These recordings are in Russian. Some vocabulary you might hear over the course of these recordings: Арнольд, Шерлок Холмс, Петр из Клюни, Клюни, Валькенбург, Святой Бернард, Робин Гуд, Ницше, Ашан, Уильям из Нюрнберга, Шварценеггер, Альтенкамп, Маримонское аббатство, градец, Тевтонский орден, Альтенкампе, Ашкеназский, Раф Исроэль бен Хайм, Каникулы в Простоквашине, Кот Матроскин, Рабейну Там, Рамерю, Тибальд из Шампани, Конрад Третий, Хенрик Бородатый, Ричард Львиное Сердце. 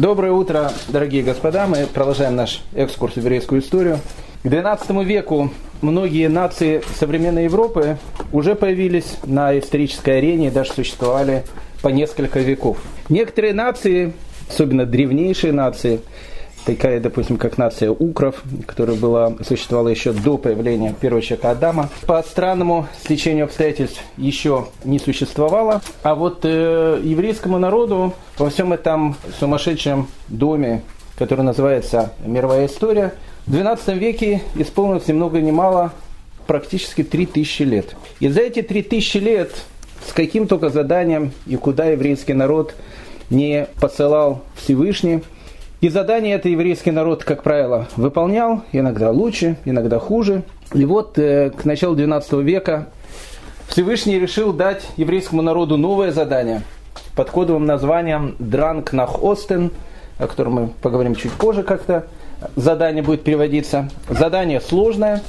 Доброе утро, дорогие господа. Мы продолжаем наш экскурс в еврейскую историю. К XII веку многие нации современной Европы уже появились на исторической арене и даже существовали по несколько веков. Некоторые нации, особенно древнейшие нации, такая, допустим, как нация укров, которая существовала еще до появления первого человека Адама, по странному стечению обстоятельств еще не существовала. А вот еврейскому народу во всем этом сумасшедшем доме, который называется «Мировая история», в XII веке исполнилось ни много ни мало практически 3000 лет. И за эти 3000 лет с каким только заданием и куда еврейский народ не посылал Всевышний, и задание это еврейский народ, как правило, выполнял, иногда лучше, иногда хуже. И вот к началу XII века Всевышний решил дать еврейскому народу новое задание под кодовым названием «Дранг нах Остен», о котором мы поговорим чуть позже как-то. Задание будет переводиться. Задание сложное,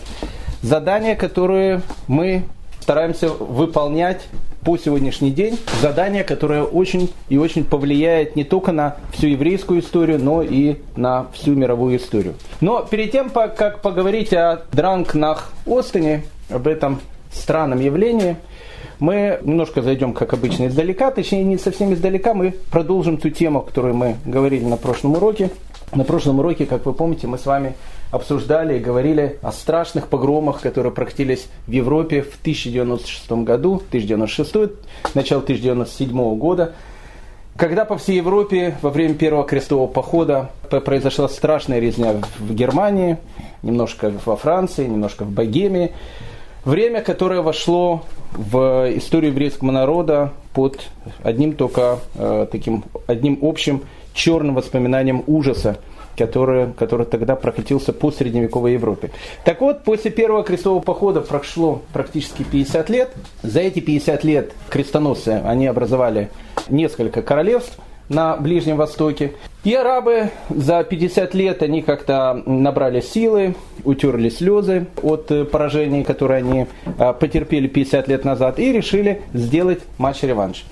задание, которое мы стараемся выполнять по сегодняшний день, задание, которое очень и очень повлияет не только на всю еврейскую историю, но и на всю мировую историю. Но перед тем, как поговорить о Дранг нах Остене, об этом странном явлении, мы немножко зайдем, как обычно, издалека, точнее не совсем издалека, мы продолжим ту тему, которую мы говорили на прошлом уроке. На прошлом уроке, как вы помните, мы с вами обсуждали и говорили о страшных погромах, которые прокатились в Европе в 1096 году, 1096, начало 1097 года, когда по всей Европе во время первого крестового похода произошла страшная резня в Германии, немножко во Франции, немножко в Богемии. Время, которое вошло в историю еврейского народа под одним только одним общим черным воспоминанием ужаса, который тогда прокатился по средневековой Европе. Так вот, после первого крестового похода прошло практически 50 лет. За эти 50 лет крестоносцы, они образовали несколько королевств на Ближнем Востоке. И арабы за 50 лет, они как-то набрали силы, утерли слезы от поражений, которые они потерпели 50 лет назад, и решили сделать матч-реванш.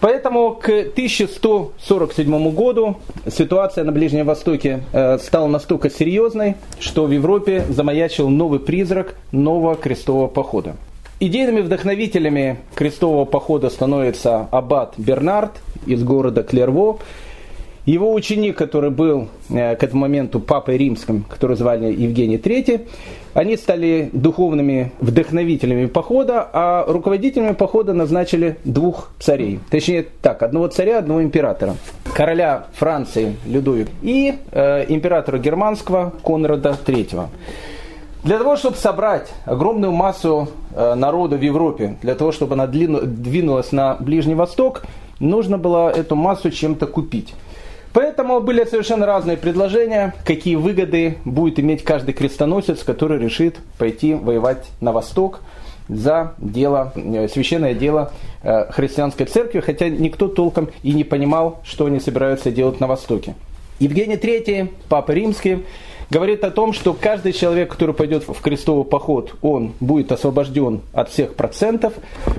Поэтому к 1147 году ситуация на Ближнем Востоке стала настолько серьезной, что в Европе замаячил новый призрак нового крестового похода. Идейными вдохновителями крестового похода становится аббат Бернард из города Клерво. Его ученик, который был к этому моменту папой римским, который звали Евгений Третий, они стали духовными вдохновителями похода, а руководителями похода назначили двух царей. Точнее так, одного царя, одного императора. Короля Франции Людовика и императора германского Конрада Третьего. Для того, чтобы собрать огромную массу народа в Европе, для того, чтобы она двинулась на Ближний Восток, нужно было эту массу чем-то купить. Поэтому были совершенно разные предложения, какие выгоды будет иметь каждый крестоносец, который решит пойти воевать на Восток за дело, священное дело христианской церкви, хотя никто толком и не понимал, что они собираются делать на Востоке. Евгений III, папа римский, говорит о том, что каждый человек, который пойдет в крестовый поход, он будет освобожден от всех процентов.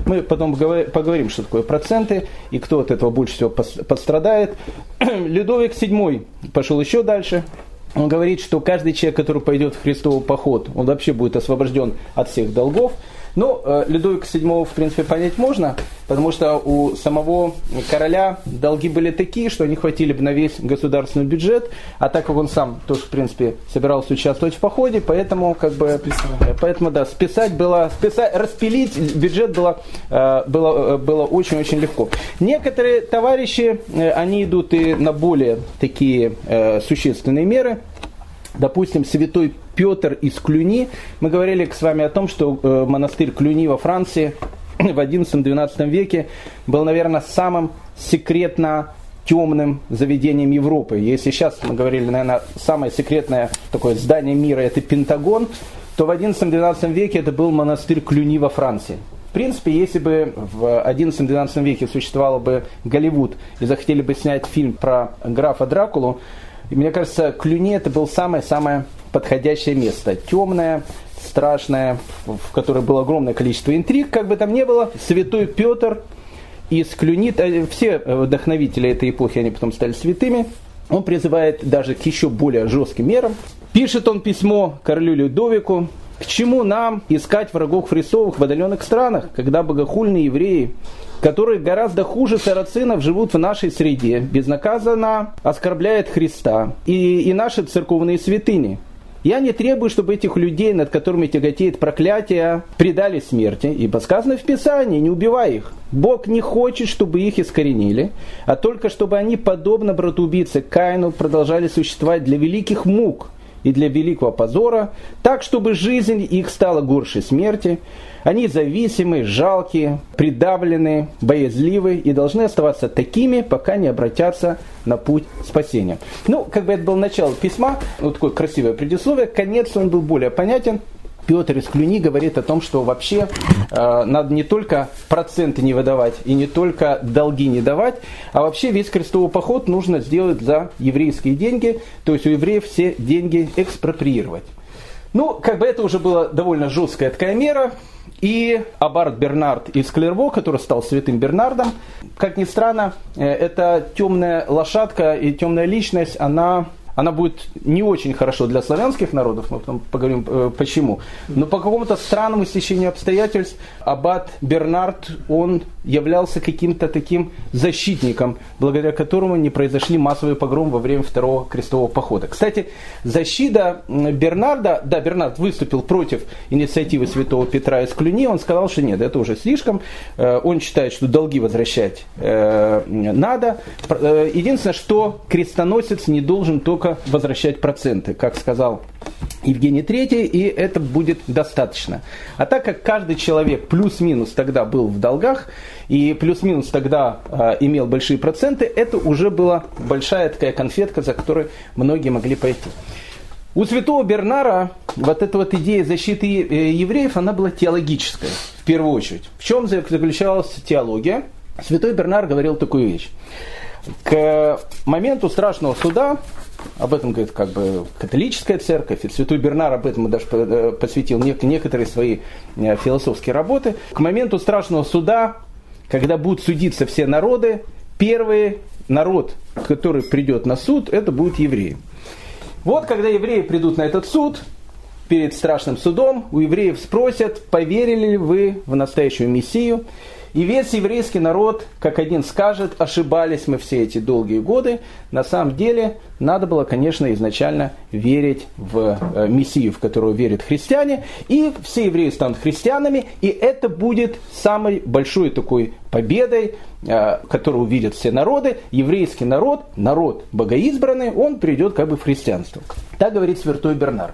Мы потом поговорим, что такое проценты и кто от этого больше всего пострадает. Людовик VII пошел еще дальше. Он говорит, что каждый человек, который пойдет в крестовый поход, он вообще будет освобожден от всех долгов. Но Людовика VII, в принципе, понять можно, потому что у самого короля долги были такие, что они хватили бы на весь государственный бюджет, а так как он сам тоже, в принципе, собирался участвовать в походе, поэтому, распилить бюджет было очень-очень легко. Некоторые товарищи, они идут и на более такие существенные меры. Допустим, святой Петр из Клюни. Мы говорили с вами о том, что монастырь Клюни во Франции в XI-XII веке был, наверное, самым секретно темным заведением Европы. Если сейчас мы говорили, наверное, самое секретное такое здание мира – это Пентагон, то в XI-XII веке это был монастырь Клюни во Франции. В принципе, если бы в XI-XII веке существовал бы Голливуд и захотели бы снять фильм про графа Дракулу, и мне кажется, Клюни это было самое-самое подходящее место. Темное, страшное, в которое было огромное количество интриг, как бы там ни было. Святой Петр из Клюни, все вдохновители этой эпохи, они потом стали святыми, он призывает даже к еще более жестким мерам. Пишет он письмо королю Людовику: к чему нам искать врагов Христовых в отдаленных странах, когда богохульные евреи, которые гораздо хуже сарацинов живут в нашей среде, безнаказанно оскорбляют Христа и наши церковные святыни. Я не требую, чтобы этих людей, над которыми тяготеет проклятие, предали смерти, ибо сказано в Писании: не убивай их. Бог не хочет, чтобы их искоренили, а только чтобы они, подобно братоубийце Каину, продолжали существовать для великих мук и для великого позора, так, чтобы жизнь их стала горше смерти. Они зависимы, жалкие, придавлены, боязливы и должны оставаться такими, пока не обратятся на путь спасения. Ну, как бы это было начало письма, вот такое красивое предисловие, конец он был более понятен. Петр из Клюни говорит о том, что вообще надо не только проценты не выдавать и не только долги не давать, а вообще весь крестовый поход нужно сделать за еврейские деньги, то есть у евреев все деньги экспроприировать. Ну, как бы это уже была довольно жесткая такая мера, и аббат Бернард из Клерво, который стал святым Бернардом, как ни странно, эта темная лошадка и темная личность, она будет не очень хорошо для славянских народов, мы потом поговорим почему. Но по какому-то странному стечению обстоятельств аббат Бернард, он являлся каким-то таким защитником, благодаря которому не произошли массовые погромы во время Второго крестового похода. Кстати, защита Бернарда, да, Бернард выступил против инициативы святого Петра из Клюни, он сказал, что нет, это уже слишком, он считает, что долги возвращать надо. Единственное, что крестоносец не должен только возвращать проценты, как сказал Евгений Третий, и это будет достаточно. А так как каждый человек плюс-минус тогда был в долгах, и плюс-минус тогда имел большие проценты, это уже была большая такая конфетка, за которой многие могли пойти. У святого Бернара вот эта вот идея защиты евреев, она была теологическая, в первую очередь. В чем заключалась теология? Святой Бернар говорил такую вещь: к моменту страшного суда, об этом говорит как бы католическая церковь, и святой Бернар об этом даже посвятил некоторые свои философские работы. К моменту страшного суда, когда будут судиться все народы, первый народ, который придет на суд, это будут евреи. Вот когда евреи придут на этот суд, перед страшным судом у евреев спросят: поверили ли вы в настоящую Мессию? И весь еврейский народ, как один скажет: ошибались мы все эти долгие годы. На самом деле, надо было, конечно, изначально верить в Мессию, в которую верят христиане. И все евреи станут христианами. И это будет самой большой такой победой, которую увидят все народы. Еврейский народ, народ богоизбранный, он придет как бы в христианство. Так говорит святой Бернар.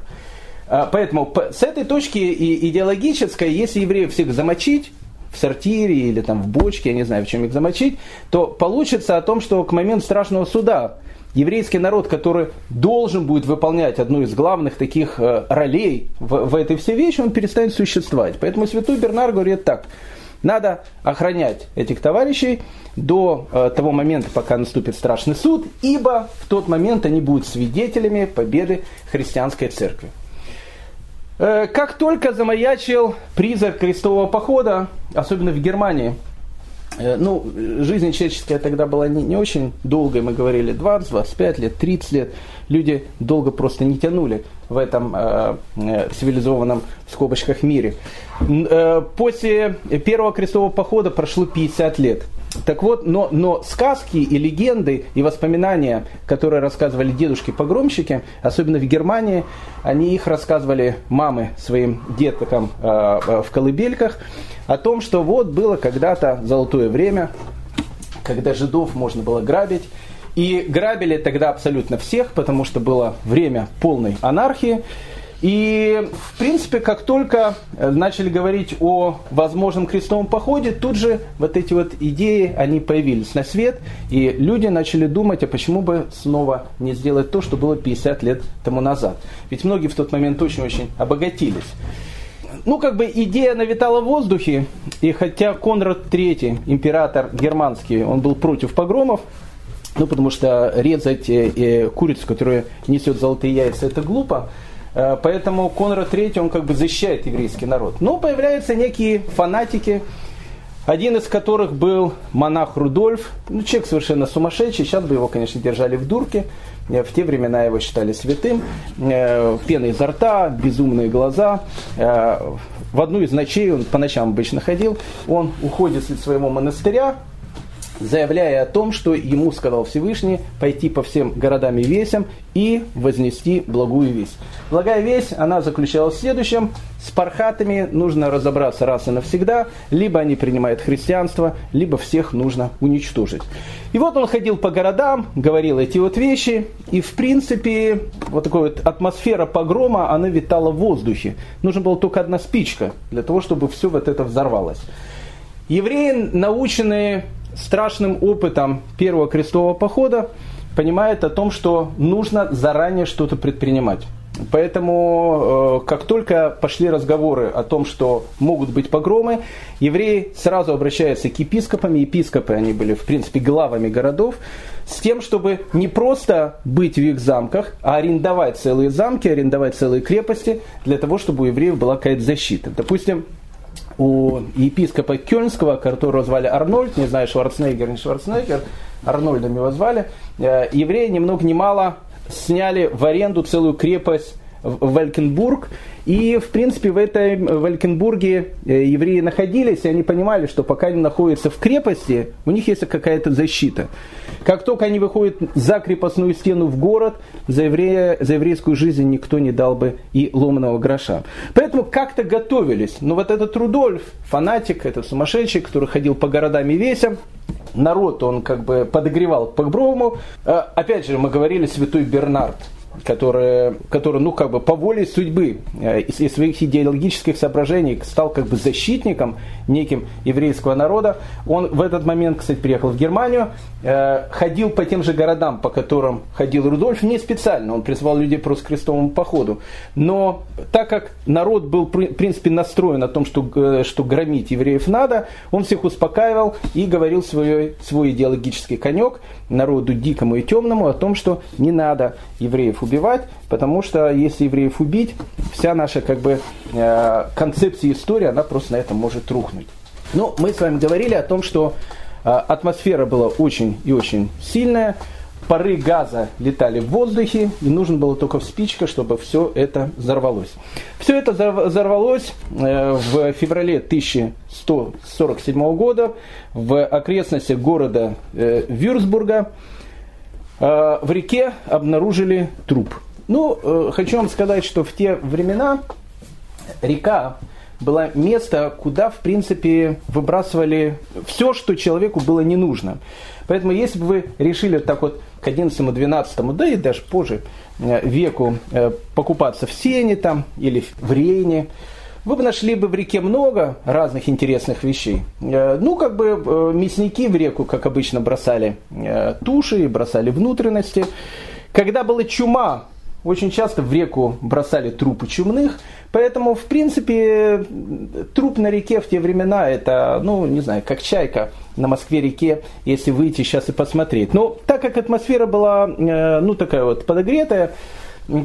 Поэтому с этой точки и идеологической, если евреев всех замочить в сортире или там в бочке, я не знаю, в чем их замочить, то получится о том, что к моменту страшного суда еврейский народ, который должен будет выполнять одну из главных таких ролей в этой всей вещи, он перестанет существовать. Поэтому святой Бернар говорит так: надо охранять этих товарищей до того момента, пока наступит страшный суд, ибо в тот момент они будут свидетелями победы христианской церкви. Как только замаячил призрак крестового похода, особенно в Германии, ну, жизнь человеческая тогда была не очень долгой, мы говорили 20, 25 лет, 30 лет, люди долго просто не тянули в этом цивилизованном, в скобочках, мире. После первого крестового похода прошло 50 лет. Так вот, но сказки и легенды и воспоминания, которые рассказывали дедушки-погромщики, особенно в Германии, они их рассказывали мамы своим деткам в колыбельках, о том, что вот было когда-то золотое время, когда жидов можно было грабить. И грабили тогда абсолютно всех, потому что было время полной анархии. И, в принципе, как только начали говорить о возможном крестовом походе, тут же вот эти вот идеи, они появились на свет, и люди начали думать, а почему бы снова не сделать то, что было 50 лет тому назад. Ведь многие в тот момент очень-очень обогатились. Ну, как бы идея навитала в воздухе, и хотя Конрад Третий, император германский, он был против погромов, ну, потому что резать курицу, которая несет золотые яйца, это глупо. Поэтому Конрад III, он как бы защищает еврейский народ. Но появляются некие фанатики, один из которых был монах Рудольф, человек совершенно сумасшедший, сейчас бы его, конечно, держали в дурке, в те времена его считали святым, пена изо рта, безумные глаза. В одну из ночей, он по ночам обычно ходил, он уходит из своего монастыря, заявляя о том, что ему сказал Всевышний пойти по всем городам и весям и вознести благую весть. Благая весть, она заключалась в следующем. С пархатами нужно разобраться раз и навсегда. Либо они принимают христианство, либо всех нужно уничтожить. И вот он ходил по городам, говорил эти вот вещи. И в принципе, вот такая вот атмосфера погрома, она витала в воздухе. Нужна была только одна спичка для того, чтобы все вот это взорвалось. Евреи, наученные страшным опытом первого крестового похода, понимает о том, что нужно заранее что-то предпринимать. Поэтому, как только пошли разговоры о том, что могут быть погромы, евреи сразу обращаются к епископам. Епископы, они были, в принципе, главами городов, с тем, чтобы не просто быть в их замках, а арендовать целые замки, арендовать целые крепости, для того, чтобы у евреев была какая-то защита. Допустим, у епископа Кёльнского, которого звали Арнольд, не знаю, Шварценеггер, не Шварценеггер, Арнольдом его звали, евреи ни много ни мало сняли в аренду целую крепость Валькенбург. И, в принципе, в этом Валькенбурге евреи находились, и они понимали, что пока они находятся в крепости, у них есть какая-то защита. Как только они выходят за крепостную стену в город, за еврейскую жизнь никто не дал бы и ломаного гроша. Поэтому как-то готовились. Но вот этот Рудольф, фанатик, этот сумасшедший, который ходил по городам и весям, народ он как бы подогревал погрому. Опять же, мы говорили, святой Бернард, который, ну, как бы по воле судьбы и своих идеологических соображений стал как бы защитником неким еврейского народа. Он в этот момент, кстати, приехал в Германию, ходил по тем же городам, по которым ходил Рудольф, не специально, он призвал людей просто к крестовому походу. Но так как народ был, в принципе, настроен о том, что громить евреев надо, он всех успокаивал и говорил свой идеологический конек народу дикому и темному о том, что не надо евреев убивать, потому что если евреев убить, вся наша как бы концепция истории, она просто на этом может рухнуть. Но мы с вами говорили о том, что атмосфера была очень и очень сильная, пары газа летали в воздухе, и нужно было только спичка, чтобы все это взорвалось. Все это взорвалось в феврале 1147 года в окрестностях города Вюрцбурга. В реке обнаружили труп. Ну, хочу вам сказать, что в те времена река было место, куда, в принципе, выбрасывали все, что человеку было не нужно. Поэтому, если бы вы решили так вот к 11-12, да и даже позже веку покупаться в сене там или в рейне, вы бы нашли бы в реке много разных интересных вещей. Ну, как бы мясники в реку, как обычно, бросали туши, бросали внутренности. Когда была чума, очень часто в реку бросали трупы чумных, поэтому, в принципе, труп на реке в те времена, это, ну, не знаю, как чайка на Москве-реке, если выйти сейчас и посмотреть. Но так как атмосфера была, ну, такая вот подогретая,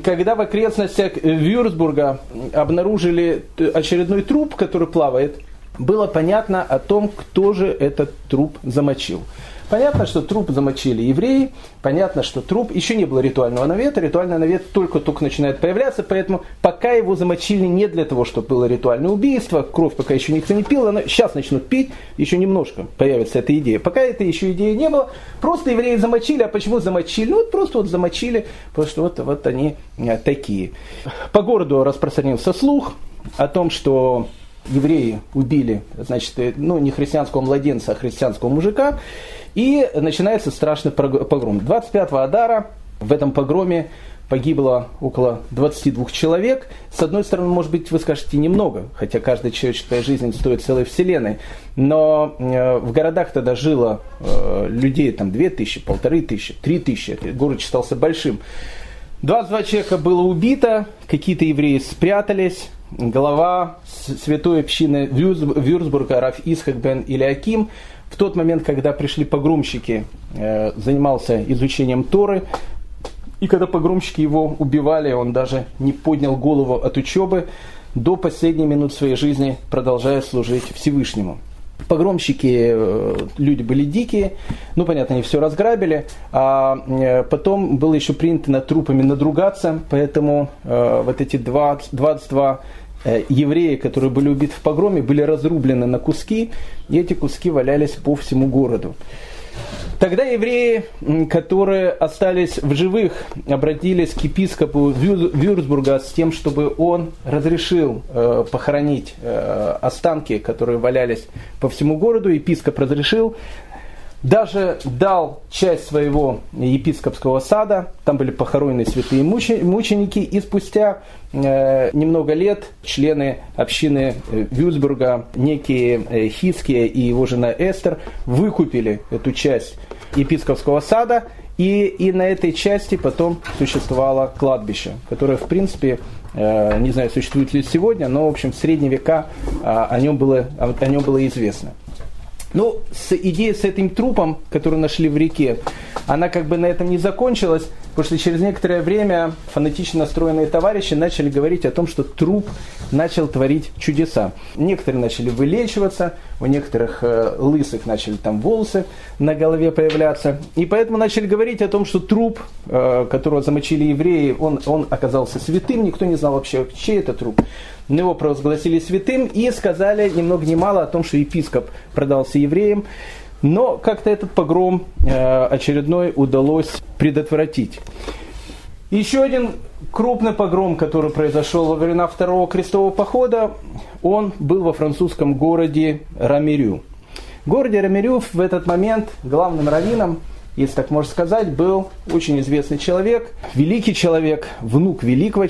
когда в окрестностях Вюрцбурга обнаружили очередной труп, который плавает, было понятно о том, кто же этот труп замочил. Понятно, что труп замочили евреи, понятно, что труп, еще не было ритуального навета, ритуальный навет только-только начинает появляться, поэтому пока его замочили не для того, чтобы было ритуальное убийство, кровь пока еще никто не пил, она сейчас начнут пить, еще немножко появится эта идея. Пока этой еще идеи не было, просто евреи замочили, а почему замочили? Ну, вот просто вот замочили, потому что вот они такие. По городу распространился слух о том, что евреи убили, значит, ну, не христианского младенца, а христианского мужика. И начинается страшный погром. 25-го Адара в этом погроме погибло около 22 человек. С одной стороны, может быть, вы скажете, немного, хотя каждая человеческая жизнь стоит целой вселенной. Но в городах тогда жило людей там 2000, 1500, 3000. Город считался большим. 22 человека было убито, какие-то евреи спрятались. Глава святой общины Вюрцбурга Раф Исхакбен Илиаким в тот момент, когда пришли погромщики, занимался изучением Торы. И когда погромщики его убивали, он даже не поднял голову от учебы, до последней минуты своей жизни продолжая служить Всевышнему. Погромщики, люди были дикие, ну понятно, они все разграбили, а потом было еще принято над трупами надругаться, поэтому вот эти 22 евреи, которые были убиты в погроме, были разрублены на куски, и эти куски валялись по всему городу. Тогда евреи, которые остались в живых, обратились к епископу Вюрцбурга с тем, чтобы он разрешил похоронить останки, которые валялись по всему городу. Епископ разрешил, даже дал часть своего епископского сада, там были похоронены святые мученики, и спустя немного лет члены общины Вюрцбурга, некие Хиския и его жена Эстер, выкупили эту часть епископского сада, и на этой части потом существовало кладбище, которое, в принципе, не знаю, существует ли сегодня, но, в общем, в средние века о нем было известно. Ну, идея с этим трупом, который нашли в реке, она как бы на этом не закончилась, потому что через некоторое время фанатично настроенные товарищи начали говорить о том, что труп начал творить чудеса. Некоторые начали вылечиваться, у некоторых лысых начали там волосы на голове появляться. И поэтому начали говорить о том, что труп, которого замочили евреи, он оказался святым, никто не знал вообще, чей это труп. Но его провозгласили святым и сказали ни много ни мало о том, что епископ продался евреям. Но как-то этот погром очередной удалось предотвратить. Еще один крупный погром, который произошел во времена Второго крестового похода, он был во французском городе Рамерю. В городе Рамерю в этот момент главным раввином, если так можно сказать, был очень известный человек, великий человек, внук великого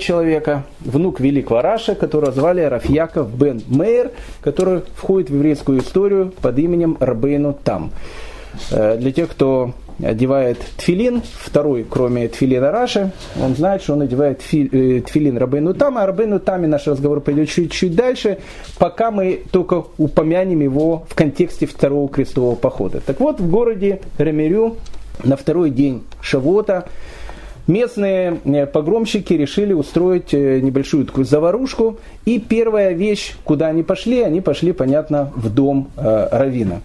Раша, которого звали Раф Яаков бен Меир, который входит в еврейскую историю под именем Рабейну Там. Для тех, кто одевает тфилин, второй, кроме тфилина Раши, он знает, что он одевает тфилин Рабейну Там, а Рабейну Таме наш разговор пойдет чуть-чуть дальше, пока мы только упомянем его в контексте Второго крестового похода. Так вот, в городе Рамерю на второй день Шавуота местные погромщики решили устроить небольшую такую заварушку, и первая вещь, куда они пошли, понятно, в дом раввина.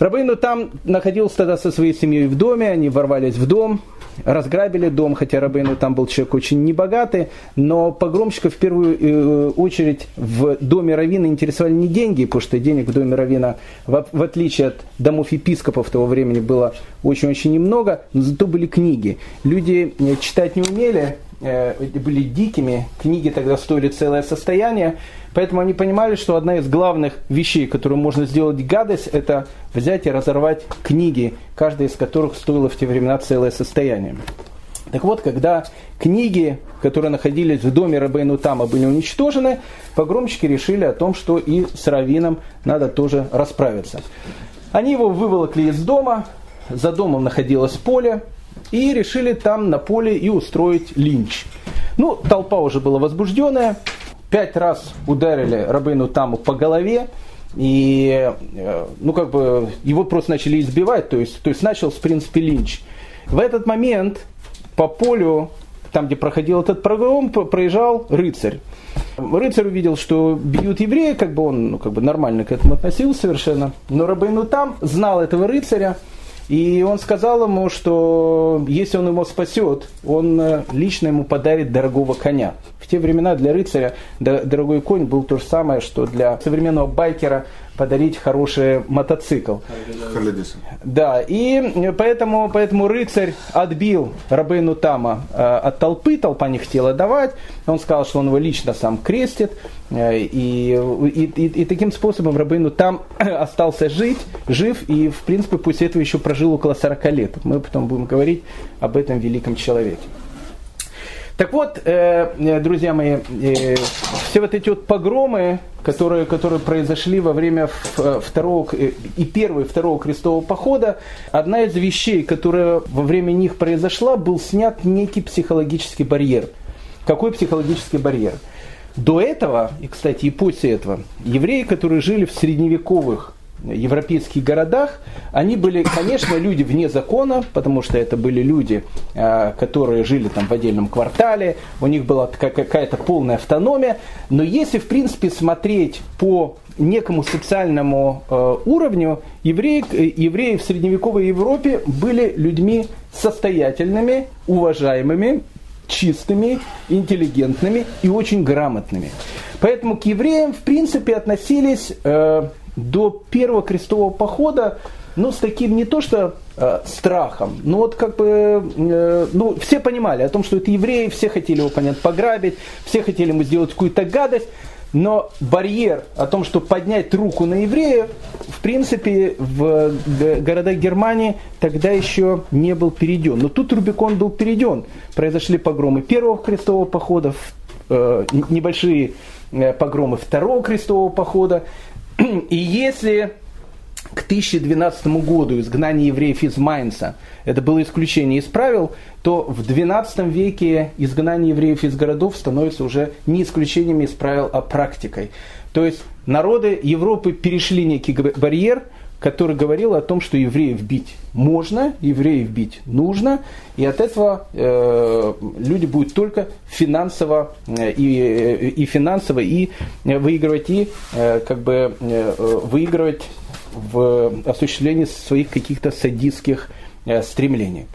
Рабейну Там находился тогда со своей семьей в доме, они ворвались в дом, разграбили дом, хотя Рабейну Там был человек очень небогатый, но погромщиков в первую очередь в доме раввина интересовали не деньги, потому что денег в доме раввина, в отличие от домов епископов того времени, было очень-очень немного, но зато были книги. Люди читать не умели, были дикими, книги тогда стоили целое состояние, поэтому они понимали, что одна из главных вещей, которую можно сделать гадость, это взять и разорвать книги, каждая из которых стоила в те времена целое состояние. Так вот, когда книги, которые находились в доме Рабейну Тама, были уничтожены, погромщики решили о том, что и с раввином надо тоже расправиться. Они его выволокли из дома, за домом находилось поле, и решили там на поле и устроить линч. Ну, толпа уже была возбужденная. 5 раз ударили Рабейну Таму по голове. И, ну, как бы, его просто начали избивать. То есть начался, в принципе, линч. В этот момент по полю, там, где проходил этот погром, проезжал рыцарь. Рыцарь увидел, что бьют еврея. Как бы он, ну, как бы нормально к этому относился совершенно. Но Рабейну Там знал этого рыцаря. И он сказал ему, что если он его спасет, он лично ему подарит дорогого коня. В те времена для рыцаря дорогой конь был то же самое, что для современного байкера подарить хороший мотоцикл. Да, и поэтому рыцарь отбил Рабейну Тама от толпы, толпа не хотела давать. Он сказал, что он его лично сам крестит. И таким способом Рабейну Там остался жив, и, в принципе, после этого еще прожил около 40 лет. Мы потом будем говорить об этом великом человеке. Так вот, друзья мои, все вот эти вот погромы, которые произошли во время первого и второго крестового похода, одна из вещей, которая во время них произошла, был снят некий психологический барьер. Какой психологический барьер? До этого, и, кстати, и после этого, евреи, которые жили в средневековых европейских городах, они были, конечно, люди вне закона, потому что это были люди, которые жили там в отдельном квартале, у них была какая-то полная автономия, но если, в принципе, смотреть по некому социальному уровню, евреи в средневековой Европе были людьми состоятельными, уважаемыми, чистыми, интеллигентными и очень грамотными. Поэтому к евреям, в принципе, относились до первого крестового похода, ну, с таким не то что страхом, но вот как бы, ну, все понимали о том, что это евреи, все хотели его, понятно, пограбить, все хотели ему сделать какую-то гадость, но барьер о том, что поднять руку на евреев, в принципе, в городах Германии тогда еще не был перейден. Но тут Рубикон был перейден. Произошли погромы первого крестового похода, небольшие погромы второго крестового похода. И если к 1012 году изгнание евреев из Майнца, это было исключение из правил, то в XII веке изгнание евреев из городов становится уже не исключением из правил, а практикой. То есть народы Европы перешли некий барьер, который говорил о том, что евреев бить можно, евреев бить нужно, и от этого люди будут только финансово выигрывать, выигрывать в осуществлении своих каких-то садистских стремлений.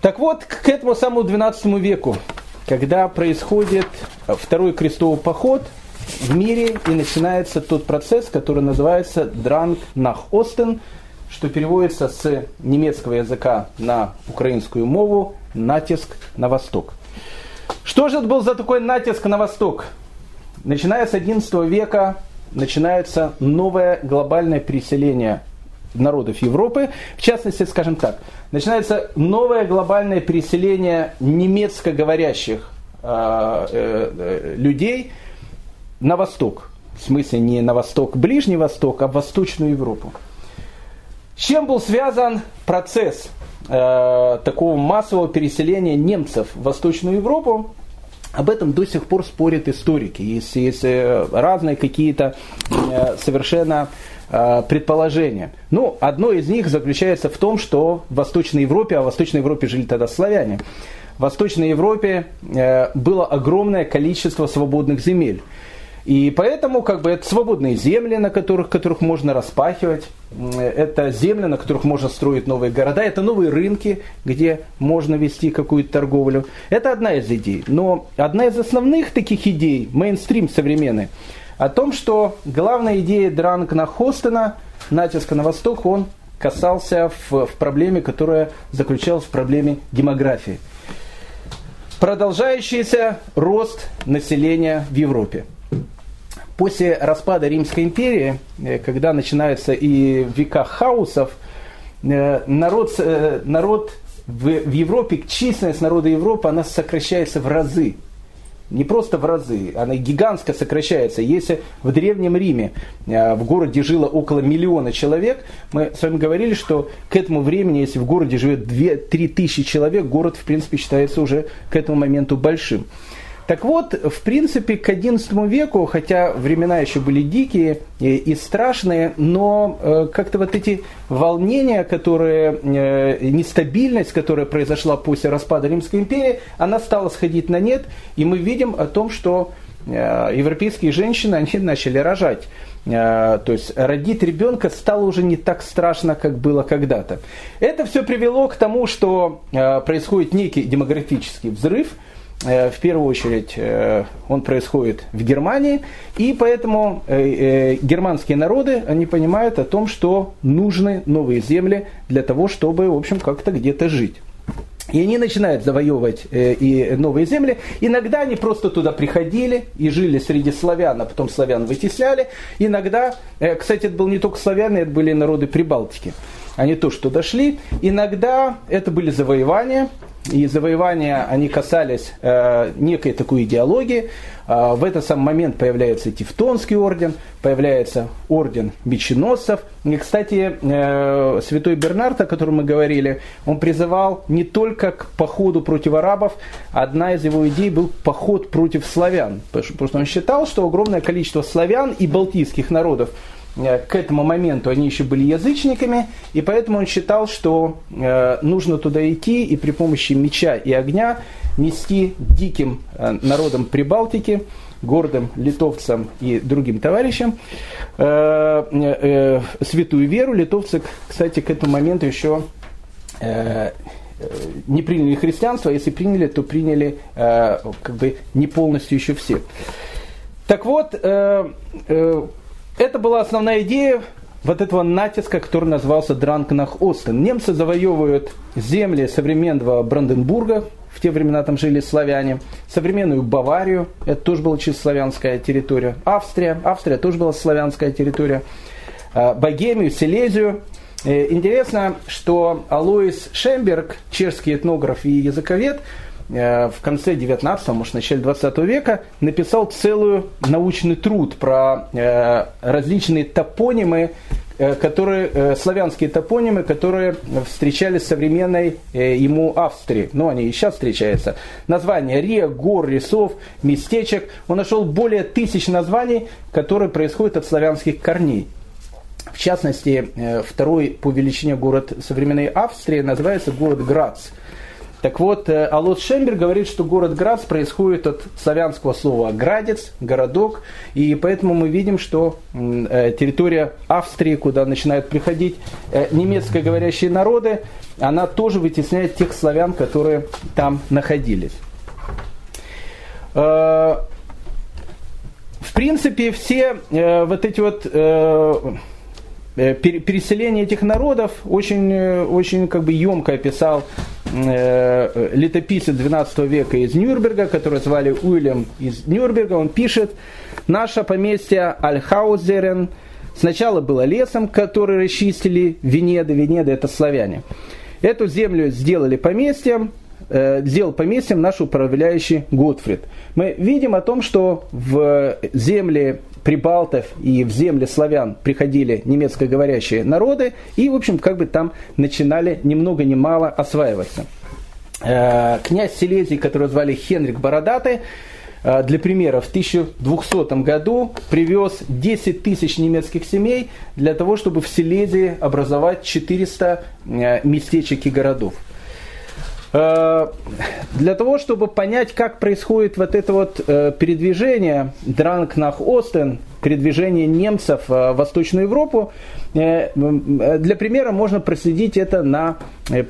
Так вот, к этому самому XII веку, когда происходит Второй крестовый поход в мире, и начинается тот процесс, который называется «Дранг нах Остен», что переводится с немецкого языка на украинскую мову «натиск на восток». Что же это был за такой натиск на восток? Начиная с XI века начинается новое глобальное переселение народов Европы. В частности, скажем так, начинается новое глобальное переселение немецкоговорящих людей на восток. В смысле, не на восток, Ближний Восток, а в Восточную Европу. С чем был связан процесс такого массового переселения немцев в Восточную Европу? Об этом до сих пор спорят историки. Есть разные какие-то совершенно предположения. Ну, одно из них заключается в том, что в Восточной Европе, а в Восточной Европе жили тогда славяне, в Восточной Европе было огромное количество свободных земель. И поэтому как бы, это свободные земли, на которых можно распахивать, это земли, на которых можно строить новые города, это новые рынки, где можно вести какую-то торговлю. Это одна из идей. Но одна из основных таких идей, мейнстрим современный, о том, что главная идея Дранг нах Остена, натиска на восток, он касался в проблеме, которая заключалась в проблеме демографии. Продолжающийся рост населения в Европе. После распада Римской империи, когда начинаются и века хаосов, народ в Европе, численность народа Европы, она сокращается в разы. Не просто в разы, она гигантско сокращается. Если в Древнем Риме в городе жило около миллиона человек, мы с вами говорили, что к этому времени, если в городе живет 2-3 тысячи человек, город, в принципе, считается уже к этому моменту большим. Так вот, в принципе, к XI веку, хотя времена еще были дикие и страшные, но как-то вот эти волнения, нестабильность, которая произошла после распада Римской империи, она стала сходить на нет, и мы видим о том, что европейские женщины, они начали рожать. То есть родить ребенка стало уже не так страшно, как было когда-то. Это все привело к тому, что происходит некий демографический взрыв. В первую очередь он происходит в Германии, и поэтому германские народы, они понимают о том, что нужны новые земли для того, чтобы, в общем, как-то где-то жить. И они начинают завоевывать и новые земли. Иногда они просто туда приходили и жили среди славян, а потом славян вытесняли. Иногда, кстати, это были не только славяне, это были народы Прибалтики. Они тоже туда шли. Иногда это были завоевания. И завоевания, они касались некой такой идеологии. В этот самый момент появляется Тевтонский орден, появляется орден меченосцев. И, кстати, святой Бернард, о котором мы говорили, он призывал не только к походу против арабов. Одна из его идей был поход против славян. Потому что он считал, что огромное количество славян и балтийских народов, к этому моменту они еще были язычниками, и поэтому он считал, что нужно туда идти и при помощи меча и огня нести диким народам Прибалтики, гордым литовцам и другим товарищам святую веру. Литовцы, кстати, к этому моменту еще не приняли христианство, а если приняли, то приняли как бы не полностью еще все. Так вот, это была основная идея вот этого натиска, который назывался Дранг нах Остен. Немцы завоевывают земли современного Бранденбурга, в те времена там жили славяне, современную Баварию, это тоже была чисто славянская территория, Австрия тоже была славянская территория, Богемию, Силезию. Интересно, что Алоис Шемберг, чешский этнограф и языковед, в конце 19-го, может, в начале 20 века написал целый научный труд про различные топонимы, славянские топонимы, которые встречались в современной ему Австрии. Ну, они и сейчас встречаются. Названия рек, гор, лесов, местечек. Он нашел более 1000 названий, которые происходят от славянских корней. В частности, второй по величине город современной Австрии называется город Грац. Так вот, Алоис Шемберг говорит, что город Грац происходит от славянского слова «градец», «городок», и поэтому мы видим, что территория Австрии, куда начинают приходить немецкоговорящие народы, она тоже вытесняет тех славян, которые там находились. В принципе, все вот эти переселение этих народов очень как бы емко описал летописец XII века из Нюрнберга, который звали Уильям из Нюрнберга. Он пишет: «Наше поместье Альхаузерен сначала было лесом, который расчистили венеды». Венеды – это славяне. «Эту землю сделал поместьем наш управляющий Готфрид». Мы видим о том, что в земли прибалтов и в земли славян приходили немецкоговорящие народы и, в общем, как бы там начинали ни много ни мало осваиваться. Князь Селезий, которого звали Хенрик Бородатый, для примера, в 1200 году привез 10 тысяч немецких семей для того, чтобы в Силезии образовать 400 местечек и городов. Для того, чтобы понять, как происходит вот это передвижение Дранг нах Остен, передвижение немцев в Восточную Европу, для примера можно проследить это на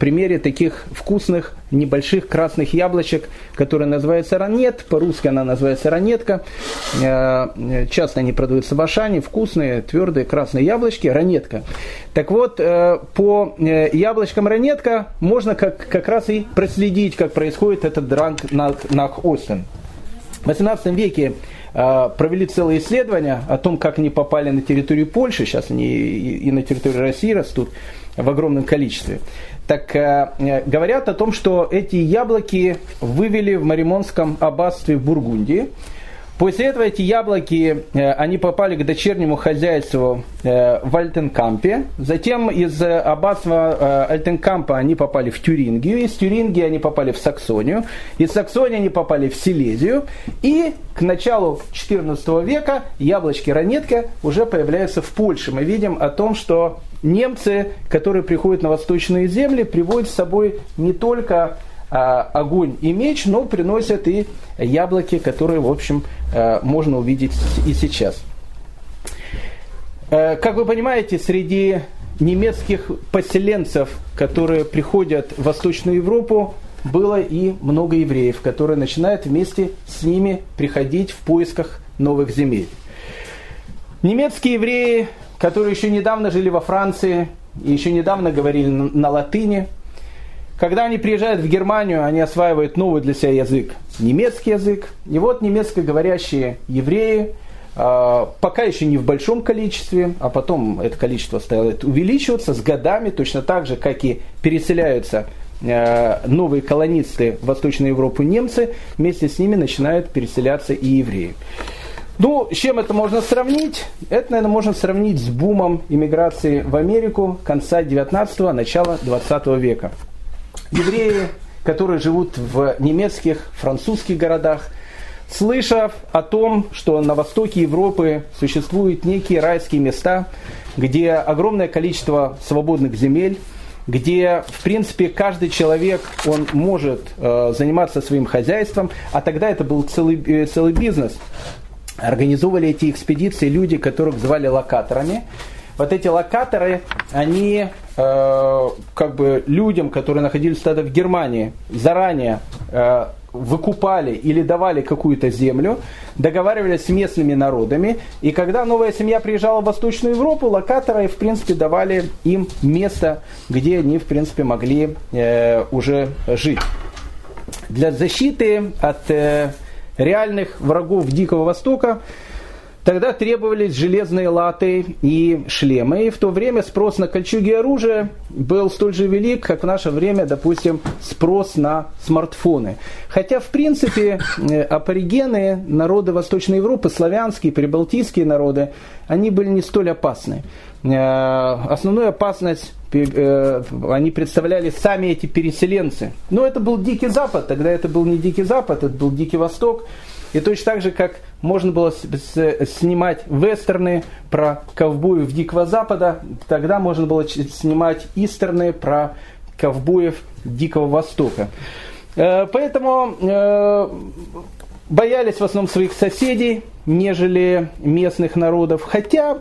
примере таких вкусных небольших красных яблочек, которые называются ранет, по-русски она называется ранетка. Часто они продаются в Ашане, вкусные, твердые красные яблочки, ранетка. Так вот, по яблочкам ранетка можно как раз и проследить, как происходит этот Дранг нах Остен. В 18 веке провели целые исследования о том, как они попали на территорию Польши, сейчас они и на территории России растут в огромном количестве. Так говорят о том, что эти яблоки вывели в Маримонском аббатстве в Бургундии. После этого эти яблоки, они попали к дочернему хозяйству в Альтенкампе. Затем из аббатства Альтенкампа они попали в Тюрингию. Из Тюрингии они попали в Саксонию. Из Саксонии они попали в Силезию. И к началу XIV века яблочки-ранетки уже появляются в Польше. Мы видим о том, что немцы, которые приходят на восточные земли, приводят с собой не только огонь и меч, но приносят и яблоки, которые, в общем, можно увидеть и сейчас. Как вы понимаете, среди немецких поселенцев, которые приходят в Восточную Европу, было и много евреев, которые начинают вместе с ними приходить в поисках новых земель. Немецкие евреи, которые еще недавно жили во Франции и еще недавно говорили на латыни, когда они приезжают в Германию, они осваивают новый для себя язык, немецкий язык. И вот немецкоговорящие евреи, пока еще не в большом количестве, а потом это количество стало увеличиваться с годами, точно так же, как и переселяются новые колонисты в Восточную Европу немцы, вместе с ними начинают переселяться и евреи. Ну, с чем это можно сравнить? Это, наверное, можно сравнить с бумом иммиграции в Америку конца 19-го, начала 20 века. Евреи, которые живут в немецких, французских городах, Слышав о том, что на востоке Европы существуют некие райские места, где огромное количество свободных земель, где, в принципе, каждый человек, он может заниматься своим хозяйством, а тогда это был целый бизнес. Организовывали эти экспедиции люди, которых звали локаторами. Вот эти локаторы, они людям, которые находились тогда в Германии, заранее выкупали или давали какую-то землю, договаривались с местными народами, и когда новая семья приезжала в Восточную Европу, локаторы, в принципе, давали им место, где они, в принципе, могли уже жить. Для защиты от реальных врагов Дикого Востока тогда требовались железные латы и шлемы. И в то время спрос на кольчуги и оружие был столь же велик, как в наше время, допустим, спрос на смартфоны. Хотя, в принципе, аборигены, народы Восточной Европы, славянские, прибалтийские народы, они были не столь опасны. Основную опасность они представляли сами эти переселенцы. Но это был Дикий Запад, тогда это был не Дикий Запад, это был Дикий Восток. И точно так же, как можно было снимать вестерны про ковбоев Дикого Запада, тогда можно было снимать истерны про ковбоев Дикого Востока. Поэтому боялись в основном своих соседей, нежели местных народов. Хотя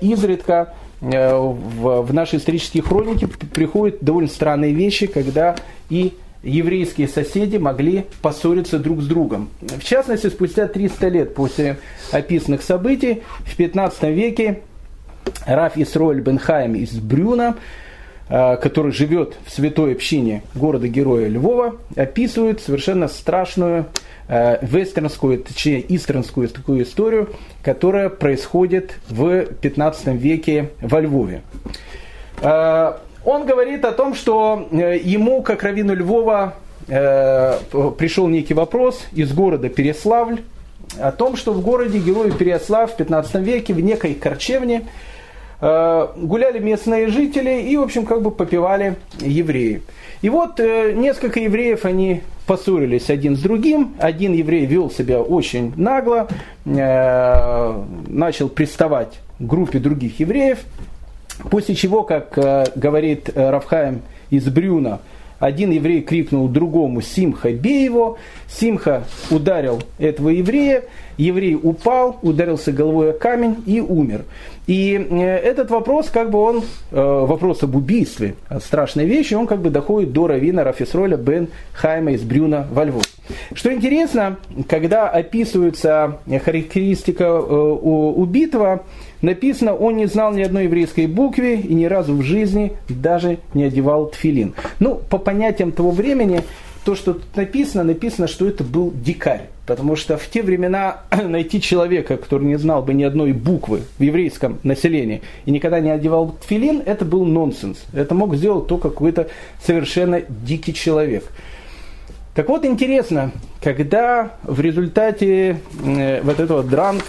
изредка в наши исторические хроники приходят довольно странные вещи, когда и еврейские соседи могли поссориться друг с другом. В частности, спустя 300 лет после описанных событий, в 15 веке Раф Исроэль бен Хайм из Брюна, который живет в святой общине города-героя Львова, описывает совершенно страшную вестернскую, точнее истернскую такую историю, которая происходит в 15 веке во Львове. Он говорит о том, что ему, как раввину Львова, пришел некий вопрос из города Переславль о том, что в городе героя Переславль в 15 веке в некой корчевне гуляли местные жители и, в общем, попивали евреи. И вот несколько евреев, они поссорились один с другим. Один еврей вел себя очень нагло, начал приставать к группе других евреев. После чего, как говорит Рав Хайм из Брюна, один еврей крикнул другому: «Симха, бей его!» Симха ударил этого еврея, еврей упал, ударился головой о камень и умер. И этот вопрос, вопрос об убийстве, страшной вещи, он доходит до раввина Раф Исроэля бен Хайма из Брюна во Львов. Что интересно, когда описывается характеристика убитого, написано: он не знал ни одной еврейской буквы и ни разу в жизни даже не одевал тфилин. По понятиям того времени, то, что тут написано, что это был дикарь. Потому что в те времена найти человека, который не знал бы ни одной буквы в еврейском населении и никогда не одевал тфилин, это был нонсенс. Это мог сделать только какой-то совершенно дикий человек. Так вот, интересно, когда в результате вот этого Дранг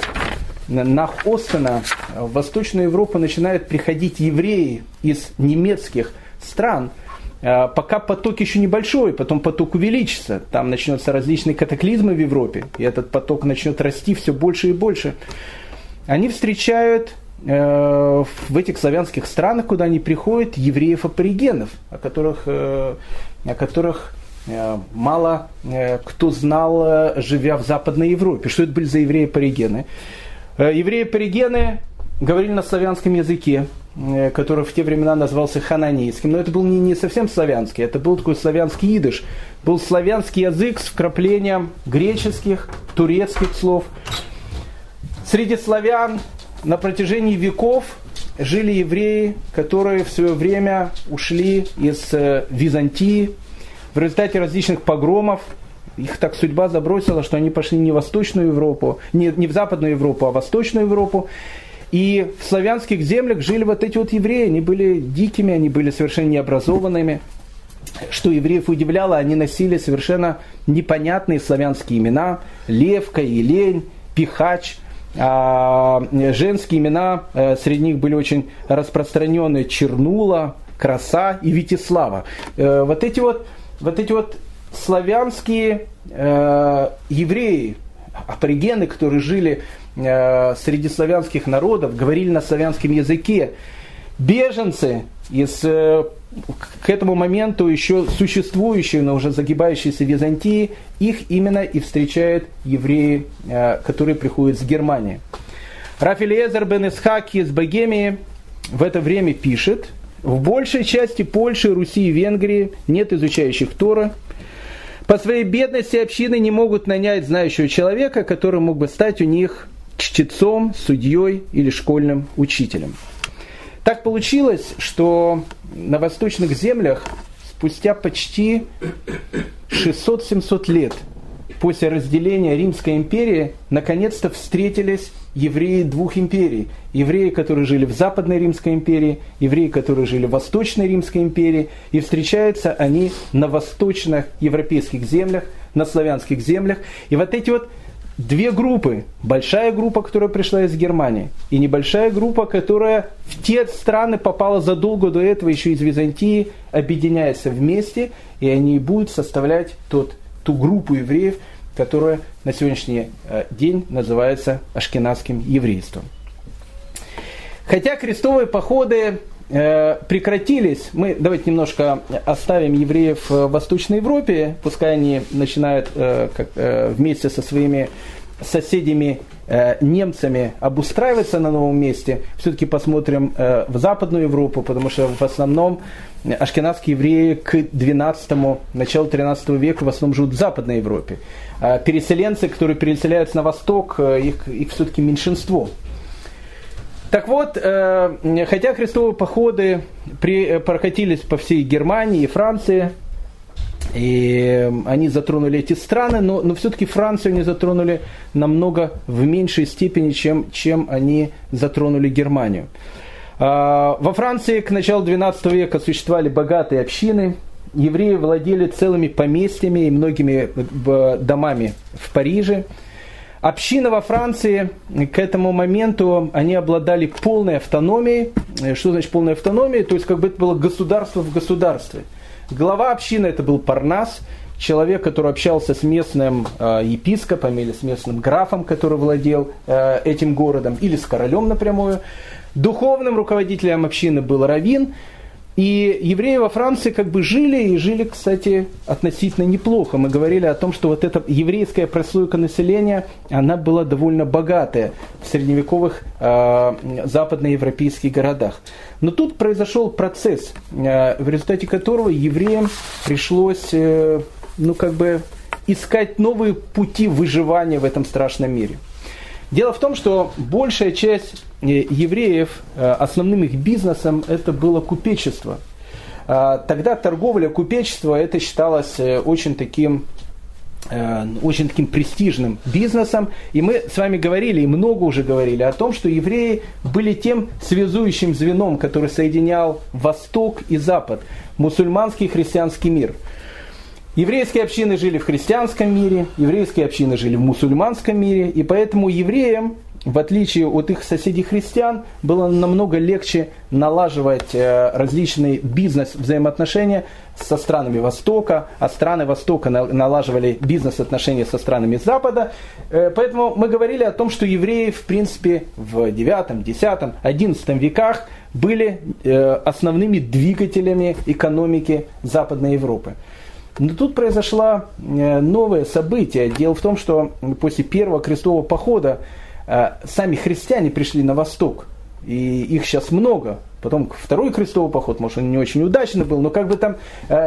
нах Остена в Восточную Европу начинают приходить евреи из немецких стран, пока поток еще небольшой, потом поток увеличится, там начнутся различные катаклизмы в Европе, и этот поток начнет расти все больше и больше. Они встречают в этих славянских странах, куда они приходят, евреев-аборигенов, о которых мало кто знал, живя в Западной Европе. Что это были за евреи-аборигены? Евреи-аборигены говорили на славянском языке, который в те времена назывался хананейским. Но это был не совсем славянский, это был такой славянский идиш. Был славянский язык с вкраплением греческих, турецких слов. Среди славян на протяжении веков жили евреи, которые в свое время ушли из Византии. В результате различных погромов их так судьба забросила, что они пошли не в Восточную Европу, не в Западную Европу, а в Восточную Европу. И в славянских землях жили эти евреи. Они были дикими, они были совершенно необразованными. Что евреев удивляло, они носили совершенно непонятные славянские имена: Левка, Елень, Пихач. А женские имена среди них были очень распространены: Чернула, Краса и Витислава. Вот эти славянские евреи, аборигены, которые жили среди славянских народов, говорили на славянском языке. Беженцы из к этому моменту еще существующие, но уже загибающиеся Византии, их именно и встречают евреи, которые приходят с Германии. Рафель Эзер бен Исхаки из Богемии в это время пишет: в большей части Польши, Руси и Венгрии нет изучающих Тора. По своей бедности общины не могут нанять знающего человека, который мог бы стать у них чтецом, судьей или школьным учителем. Так получилось, что на восточных землях спустя почти 600-700 лет после разделения Римской империи наконец-то встретились евреи двух империй. Евреи, которые жили в Западной Римской империи, евреи, которые жили в Восточной Римской империи. И встречаются они на восточных европейских землях, на славянских землях. И вот эти вот две группы. Большая группа, которая пришла из Германии, и небольшая группа, которая в те страны попала задолго до этого, еще из Византии, объединяются вместе, и они будут составлять ту группу евреев, которая на сегодняшний день называется ашкеназским еврейством. Хотя крестовые походы прекратились, мы давайте немножко оставим евреев в Восточной Европе, пускай они начинают вместе со своими соседями немцами обустраиваться на новом месте. Все-таки посмотрим в Западную Европу, потому что в основном ашкеназские евреи к 12-му, началу 13 века в основном живут в Западной Европе. Переселенцы, которые переселяются на восток, их все-таки меньшинство. Так вот, хотя крестовые походы прокатились по всей Германии и Франции, и они затронули эти страны, но все-таки Францию они затронули намного в меньшей степени, чем они затронули Германию. Во Франции к началу XII века существовали богатые общины. Евреи владели целыми поместьями и многими домами в Париже. Общины во Франции к этому моменту, они обладали полной автономией. Что значит полной автономией? То есть как бы это было государство в государстве. Глава общины это был Парнас, человек, который общался с местным епископом или с местным графом, который владел этим городом, или с королем напрямую. Духовным руководителем общины был раввин. И евреи во Франции как бы жили, кстати, относительно неплохо. Мы говорили о том, что вот эта еврейская прослойка населения, она была довольно богатая в средневековых западноевропейских городах. Но тут произошел процесс, в результате которого евреям пришлось, искать новые пути выживания в этом страшном мире. Дело в том, что большая часть евреев, основным их бизнесом это было купечество. Тогда торговля, купечество это считалось очень таким престижным бизнесом. И мы с вами говорили, и много уже говорили о том, что евреи были тем связующим звеном, который соединял Восток и Запад, мусульманский и христианский мир. Еврейские общины жили в христианском мире, еврейские общины жили в мусульманском мире, и поэтому евреям, в отличие от их соседей-христиан, было намного легче налаживать различные бизнес-взаимоотношения со странами Востока, а страны Востока налаживали бизнес-отношения со странами Запада. Поэтому мы говорили о том, что евреи, в принципе, в 9, 10, 11 веках были основными двигателями экономики Западной Европы. Но тут произошло новое событие. Дело в том, что после первого крестового похода сами христиане пришли на восток. И их сейчас много. Потом второй крестовый поход, может, он не очень удачный был, но как бы там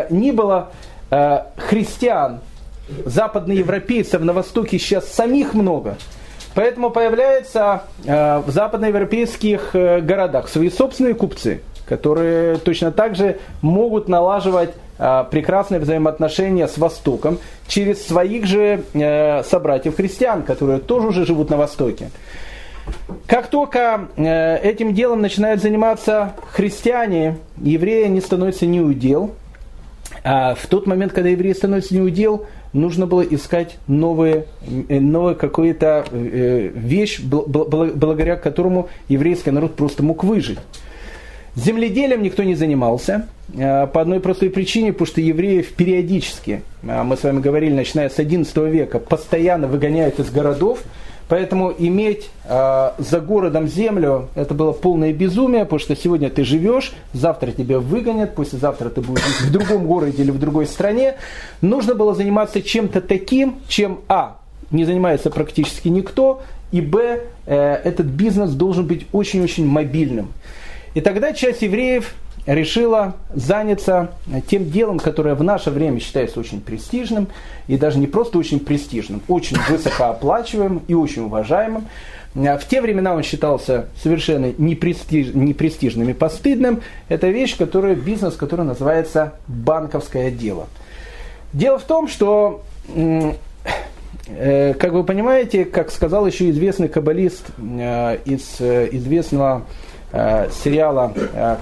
ни было, христиан, западноевропейцев на востоке сейчас самих много. Поэтому появляются в западноевропейских городах свои собственные купцы, которые точно так же могут налаживать прекрасные взаимоотношения с Востоком через своих же собратьев-христиан, которые тоже уже живут на Востоке. Как только этим делом начинают заниматься христиане, евреи не становятся ни у дел. А в тот момент, когда евреи становятся не у дел, нужно было искать новую какую-то вещь, благодаря которому еврейский народ просто мог выжить. Земледелием никто не занимался, по одной простой причине, потому что евреев периодически, мы с вами говорили, начиная с XI века, постоянно выгоняют из городов, поэтому иметь за городом землю, это было полное безумие, потому что сегодня ты живешь, завтра тебя выгонят, послезавтра ты будешь жить в другом городе или в другой стране. Нужно было заниматься чем-то таким, чем а, не занимается практически никто, и б, этот бизнес должен быть очень-очень мобильным. И тогда часть евреев решила заняться тем делом, которое в наше время считается очень престижным, и даже не просто очень престижным, очень высокооплачиваемым и очень уважаемым. В те времена он считался совершенно непрестижным и постыдным. Это вещь, которая, бизнес, который называется банковское дело. Дело в том, что, как вы понимаете, как сказал еще известный каббалист из известного сериала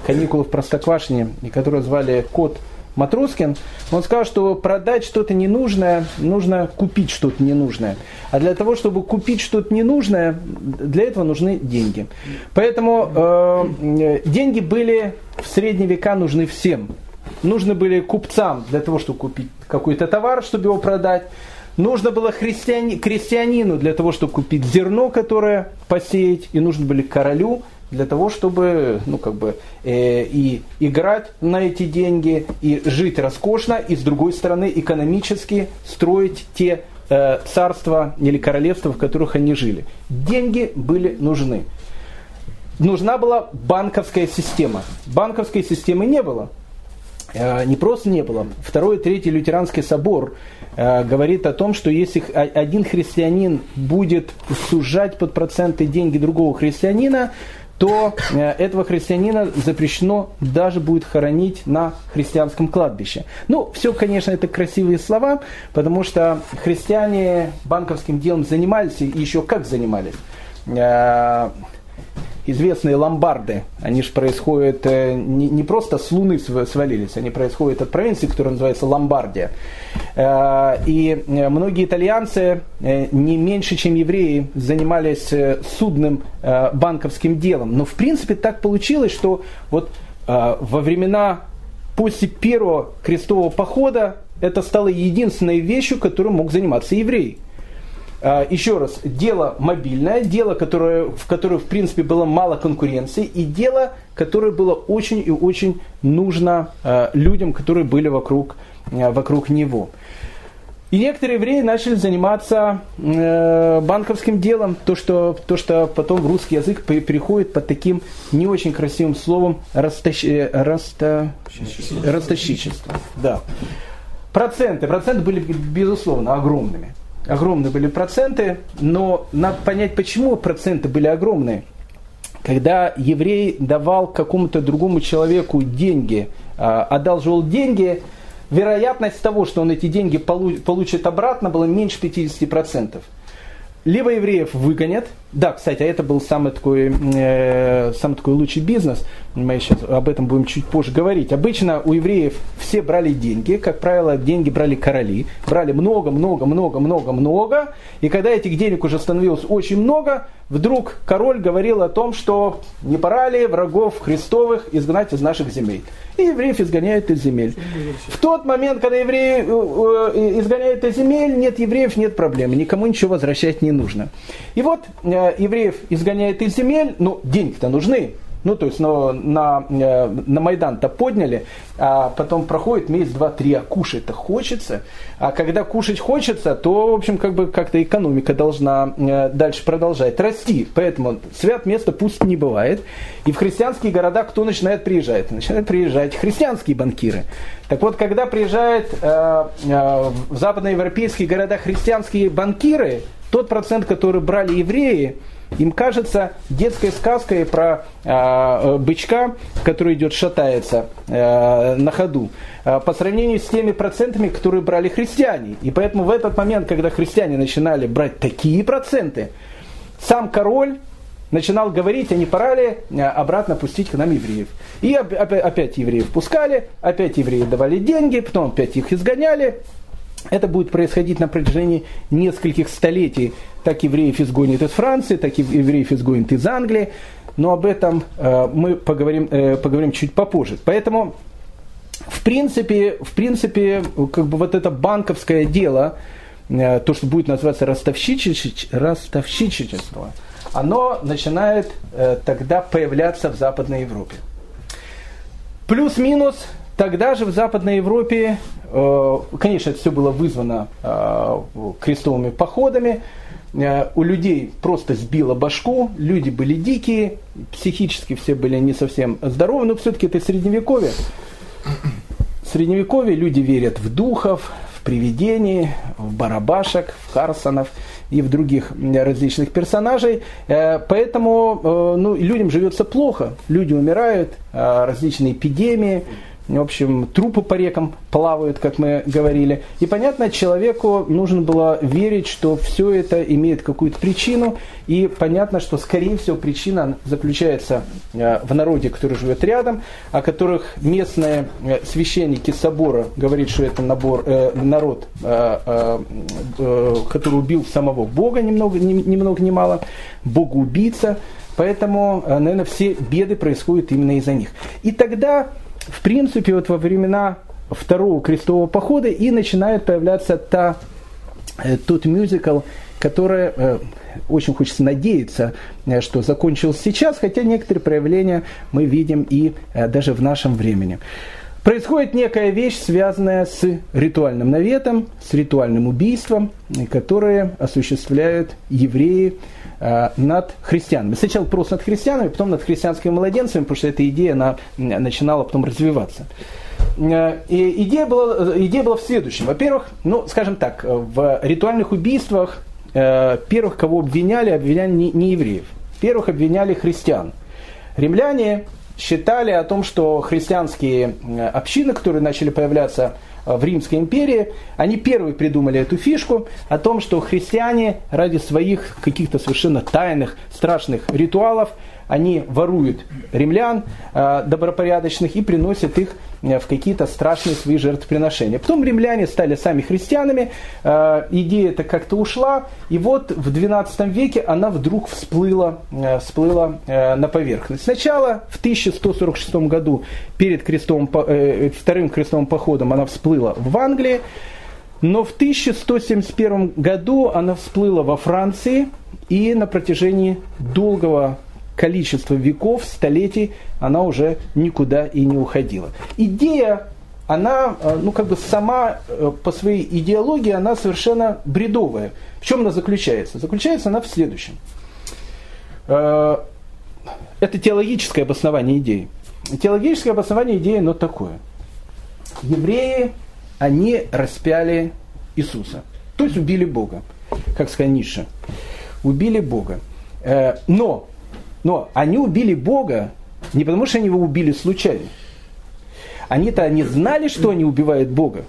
«Каникулы в Простоквашине», которого звали Кот Матроскин, он сказал, что продать что-то ненужное, нужно купить что-то ненужное. А для того, чтобы купить что-то ненужное, для этого нужны деньги. Поэтому деньги были в средние века нужны всем. Нужны были купцам для того, чтобы купить какой-то товар, чтобы его продать. Нужно было крестьянину для того, чтобы купить зерно, которое посеять. И нужно были королю для того, чтобы и играть на эти деньги, и жить роскошно, и с другой стороны экономически строить те царства или королевства, в которых они жили. Деньги были нужны. Нужна была банковская система. Банковской системы не было. Не просто не было. Второй и Третий Лютеранский собор говорит о том, что если один христианин будет сужать под проценты деньги другого христианина, то этого христианина запрещено даже будет хоронить на христианском кладбище. Ну, все, конечно, это красивые слова, потому что христиане банковским делом занимались, и еще как занимались. Известные ломбарды, они же происходят не просто с Луны свалились, они происходят от провинции, которая называется Ломбардия. И многие итальянцы, не меньше, чем евреи, занимались судным банковским делом. Но в принципе так получилось, что вот во времена после первого крестового похода это стало единственной вещью, которой мог заниматься еврей. Еще раз, дело мобильное, дело, в которое в принципе было мало конкуренции, и дело, которое было очень и очень нужно людям, которые были вокруг него. И некоторые евреи начали заниматься банковским делом, то, что потом в русский язык переходит под таким не очень красивым словом ростовщичество. Да. Проценты были, безусловно, огромными. Огромные были проценты, но надо понять, почему проценты были огромные. Когда еврей давал какому-то другому человеку деньги, одалживал деньги, вероятность того, что он эти деньги получит обратно, была меньше 50%. Либо евреев выгонят, да, кстати, а это был самый такой лучший бизнес, мы сейчас об этом будем чуть позже говорить. Обычно у евреев все брали деньги, как правило, деньги брали короли, брали много, и когда этих денег уже становилось очень много, вдруг король говорил о том, что не пора ли врагов Христовых изгнать из наших земель. И евреев изгоняют из земель. В тот момент, когда евреи изгоняют из земель, нет евреев, нет проблемы, никому ничего возвращать не нужно. И вот евреев изгоняют из земель, но деньги-то нужны. Ну, то есть на Майдан-то подняли, а потом проходит месяц, два, три, а кушать-то хочется. А когда кушать хочется, то, в общем, как-то экономика должна дальше продолжать расти. Поэтому свят места пусть не бывает. И в христианские города кто начинает приезжать? Начинают приезжать христианские банкиры. Так вот, когда приезжают в западноевропейские города христианские банкиры, тот процент, который брали евреи, им кажется детской сказкой про бычка, который идет, шатается на ходу, по сравнению с теми процентами, которые брали христиане. И поэтому в этот момент, когда христиане начинали брать такие проценты, сам король начинал говорить, а не пора ли обратно пустить к нам евреев. И опять евреев пускали, опять евреи давали деньги, потом опять их изгоняли. Это будет происходить на протяжении нескольких столетий. Так евреев изгонят из Франции, так евреев изгонят из Англии. Но об этом мы поговорим чуть попозже. Поэтому В принципе, как бы вот это банковское дело, то, что будет называться ростовщичество, оно начинает тогда появляться в Западной Европе. Плюс-минус, тогда же в Западной Европе, конечно, это все было вызвано крестовыми походами, у людей просто сбило башку, люди были дикие, психически все были не совсем здоровы, но все-таки это средневековье. В средневековье люди верят в духов, в привидений, в барабашек, в харсонов и в других различных персонажей. Поэтому людям живется плохо, люди умирают, различные эпидемии, в общем, трупы по рекам плавают, как мы говорили. И понятно, человеку нужно было верить, что все это имеет какую-то причину. И понятно, что, скорее всего, причина заключается в народе, который живет рядом, о которых местные священники собора говорят, что это народ, который убил самого Бога ни много ни мало, богоубийца. Поэтому, наверное, все беды происходят именно из-за них. И тогда... В принципе, вот во времена Второго крестового похода и начинает появляться тот мюзикл, который, очень хочется надеяться, что закончился сейчас, хотя некоторые проявления мы видим и даже в нашем времени. Происходит некая вещь, связанная с ритуальным наветом, с ритуальным убийством, которые осуществляют евреи над христианами. Сначала просто над христианами, потом над христианскими младенцами, потому что эта идея она начинала потом развиваться. И идея была в следующем. Во-первых, скажем так, в ритуальных убийствах первых, кого обвиняли не евреев. Первых обвиняли христиан. Римляне считали о том, что христианские общины, которые начали появляться в Римской империи, они первые придумали эту фишку о том, что христиане ради своих каких-то совершенно тайных, страшных ритуалов, они воруют римлян добропорядочных и приносят их в какие-то страшные свои жертвоприношения. Потом римляне стали сами христианами, идея эта как-то ушла, и вот в XII веке она вдруг всплыла на поверхность. Сначала в 1146 году перед Вторым крестовым походом она всплыла в Англии, но в 1171 году она всплыла во Франции, и на протяжении долгого количество веков, столетий, она уже никуда и не уходила. Идея, она, сама по своей идеологии, она совершенно бредовая. В чем она заключается? Заключается она в следующем. Это теологическое обоснование идеи. Теологическое обоснование идеи, но такое. Евреи, они распяли Иисуса. То есть убили Бога. Как сказал Ницше. Убили Бога. Но они убили Бога не потому, что они его убили случайно. Они-то не знали, что они убивают Бога.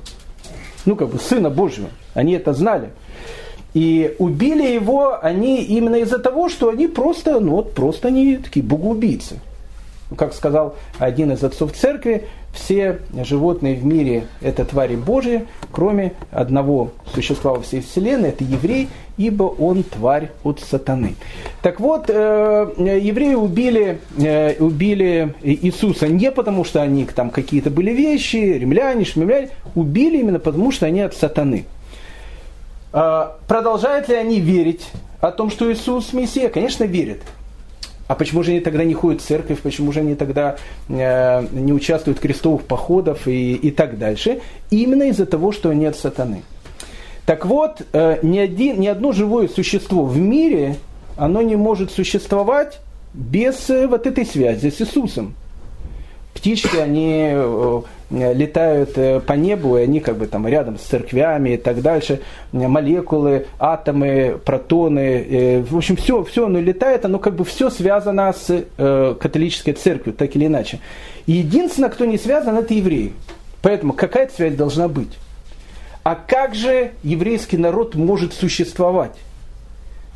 Сына Божьего. Они это знали. И убили его они именно из-за того, что они просто они такие богоубийцы. Как сказал один из отцов церкви, все животные в мире – это твари Божьи, кроме одного существа во всей вселенной – это еврей, ибо он тварь от сатаны. Так вот, евреи убили Иисуса не потому, что они там какие-то были вещи, римляне, убили именно потому, что они от сатаны. Продолжают ли они верить о том, что Иисус – Мессия? Конечно, верят. А почему же они тогда не ходят в церковь, почему же они тогда не участвуют в крестовых походах и так дальше? Именно из-за того, что они от сатаны. Так вот, ни одно живое существо в мире, оно не может существовать без вот этой связи с Иисусом. Птички, они летают по небу, и они рядом с церквями и так дальше. Молекулы, атомы, протоны, в общем, все оно летает, оно все связано с католической церковью, так или иначе. И единственное, кто не связан, это евреи. Поэтому какая-то связь должна быть. А как же еврейский народ может существовать?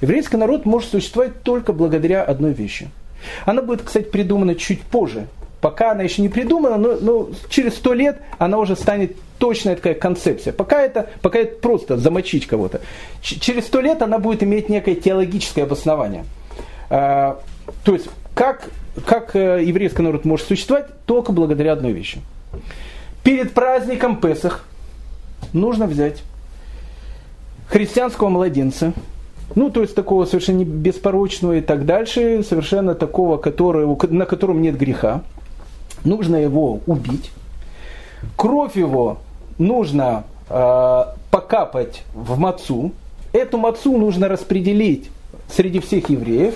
Еврейский народ может существовать только благодаря одной вещи. Она будет, кстати, придумана чуть позже. Пока она еще не придумана, но через 100 лет она уже станет точная такая концепция. Пока это просто замочить кого-то. Через 100 лет она будет иметь некое теологическое обоснование. То есть, как еврейский народ может существовать? Только благодаря одной вещи. перед праздником Песах нужно взять христианского младенца, ну, то есть такого совершенно беспорочного и так дальше, совершенно такого, на котором нет греха. Нужно его убить. Кровь его нужно покапать в мацу. Эту мацу нужно распределить среди всех евреев.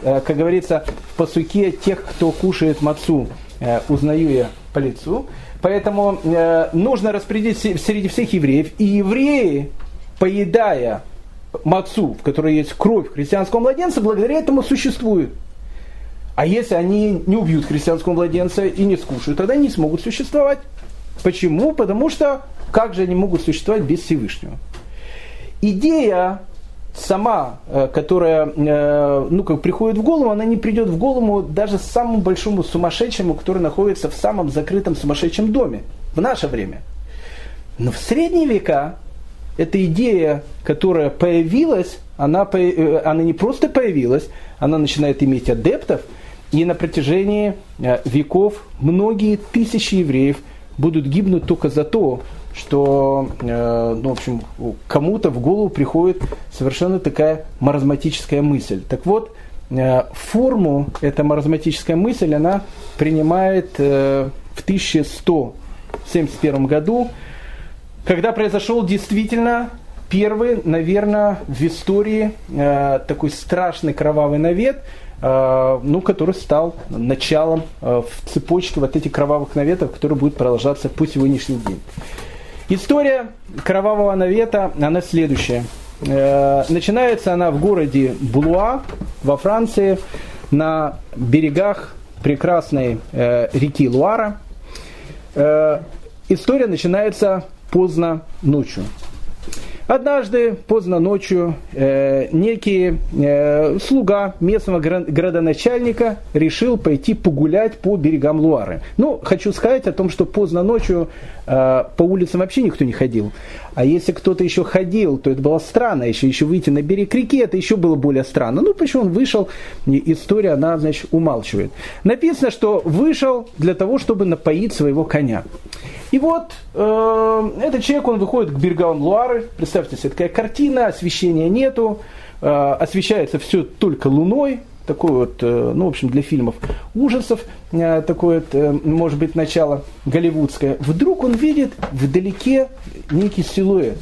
Как говорится в пасуке, тех, кто кушает мацу, узнаю я по лицу. Поэтому нужно распределить среди всех евреев. И евреи, поедая мацу, в которой есть кровь христианского младенца, благодаря этому существуют. А если они не убьют христианского младенца и не скушают, тогда они не смогут существовать. Почему? Потому что как же они могут существовать без Всевышнего? Идея сама, которая приходит в голову, она не придет в голову даже самому большому сумасшедшему, который находится в самом закрытом сумасшедшем доме в наше время. Но в средние века эта идея, которая появилась, она не просто появилась, она начинает иметь адептов, и на протяжении веков многие тысячи евреев будут гибнуть только за то, что кому-то в голову приходит совершенно такая маразматическая мысль. Так вот, форму эта маразматическая мысль она принимает в 1171 году, когда произошел действительно первый, наверное, в истории такой страшный кровавый навет, который стал началом в цепочке вот этих кровавых наветов, которые будут продолжаться по сегодняшний день. История кровавого навета, она следующая. Начинается она в городе Блуа во Франции на берегах прекрасной реки Луара. История начинается поздно ночью. Однажды поздно ночью некий слуга местного градоначальника решил пойти погулять по берегам Луары. Ну, хочу сказать о том, что поздно ночью по улицам вообще никто не ходил. А если кто-то еще ходил, то это было странно. Еще выйти на берег реки, это еще было более странно. Ну, почему он вышел, история, она, значит, умалчивает. Написано, что вышел для того, чтобы напоить своего коня. И вот этот человек, он выходит к берегам Луары. Представьте себе, такая картина, освещения нету, освещается все только луной. Такой вот, для фильмов ужасов, такое вот, может быть, начало голливудское. Вдруг он видит вдалеке некий силуэт.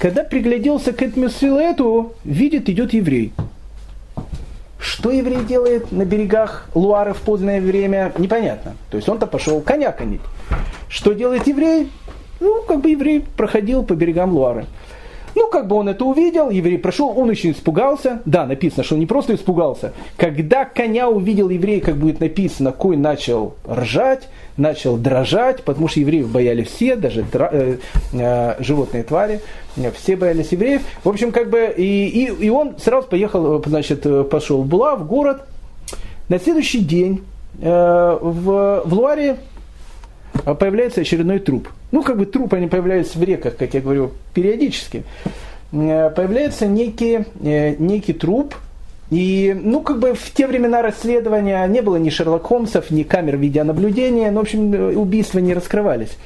Когда пригляделся к этому силуэту, видит, идет еврей. Что еврей делает на берегах Луары в позднее время, непонятно. То есть он-то пошел коня конить. Что делает еврей? Еврей проходил по берегам Луары. Он это увидел, еврей прошел, он очень испугался. Да, написано, что он не просто испугался. Когда коня увидел еврей, как будет написано, конь начал ржать, начал дрожать, потому что евреев боялись все, даже животные твари, все боялись евреев. В общем, и он сразу пошел в Була, в город. На следующий день в Луаре появляется очередной труп. Трупы, они появляются в реках, как я говорю, периодически. Появляется некий труп. И, в те времена расследования не было ни Шерлок Холмсов, ни камер видеонаблюдения. Убийства не раскрывались.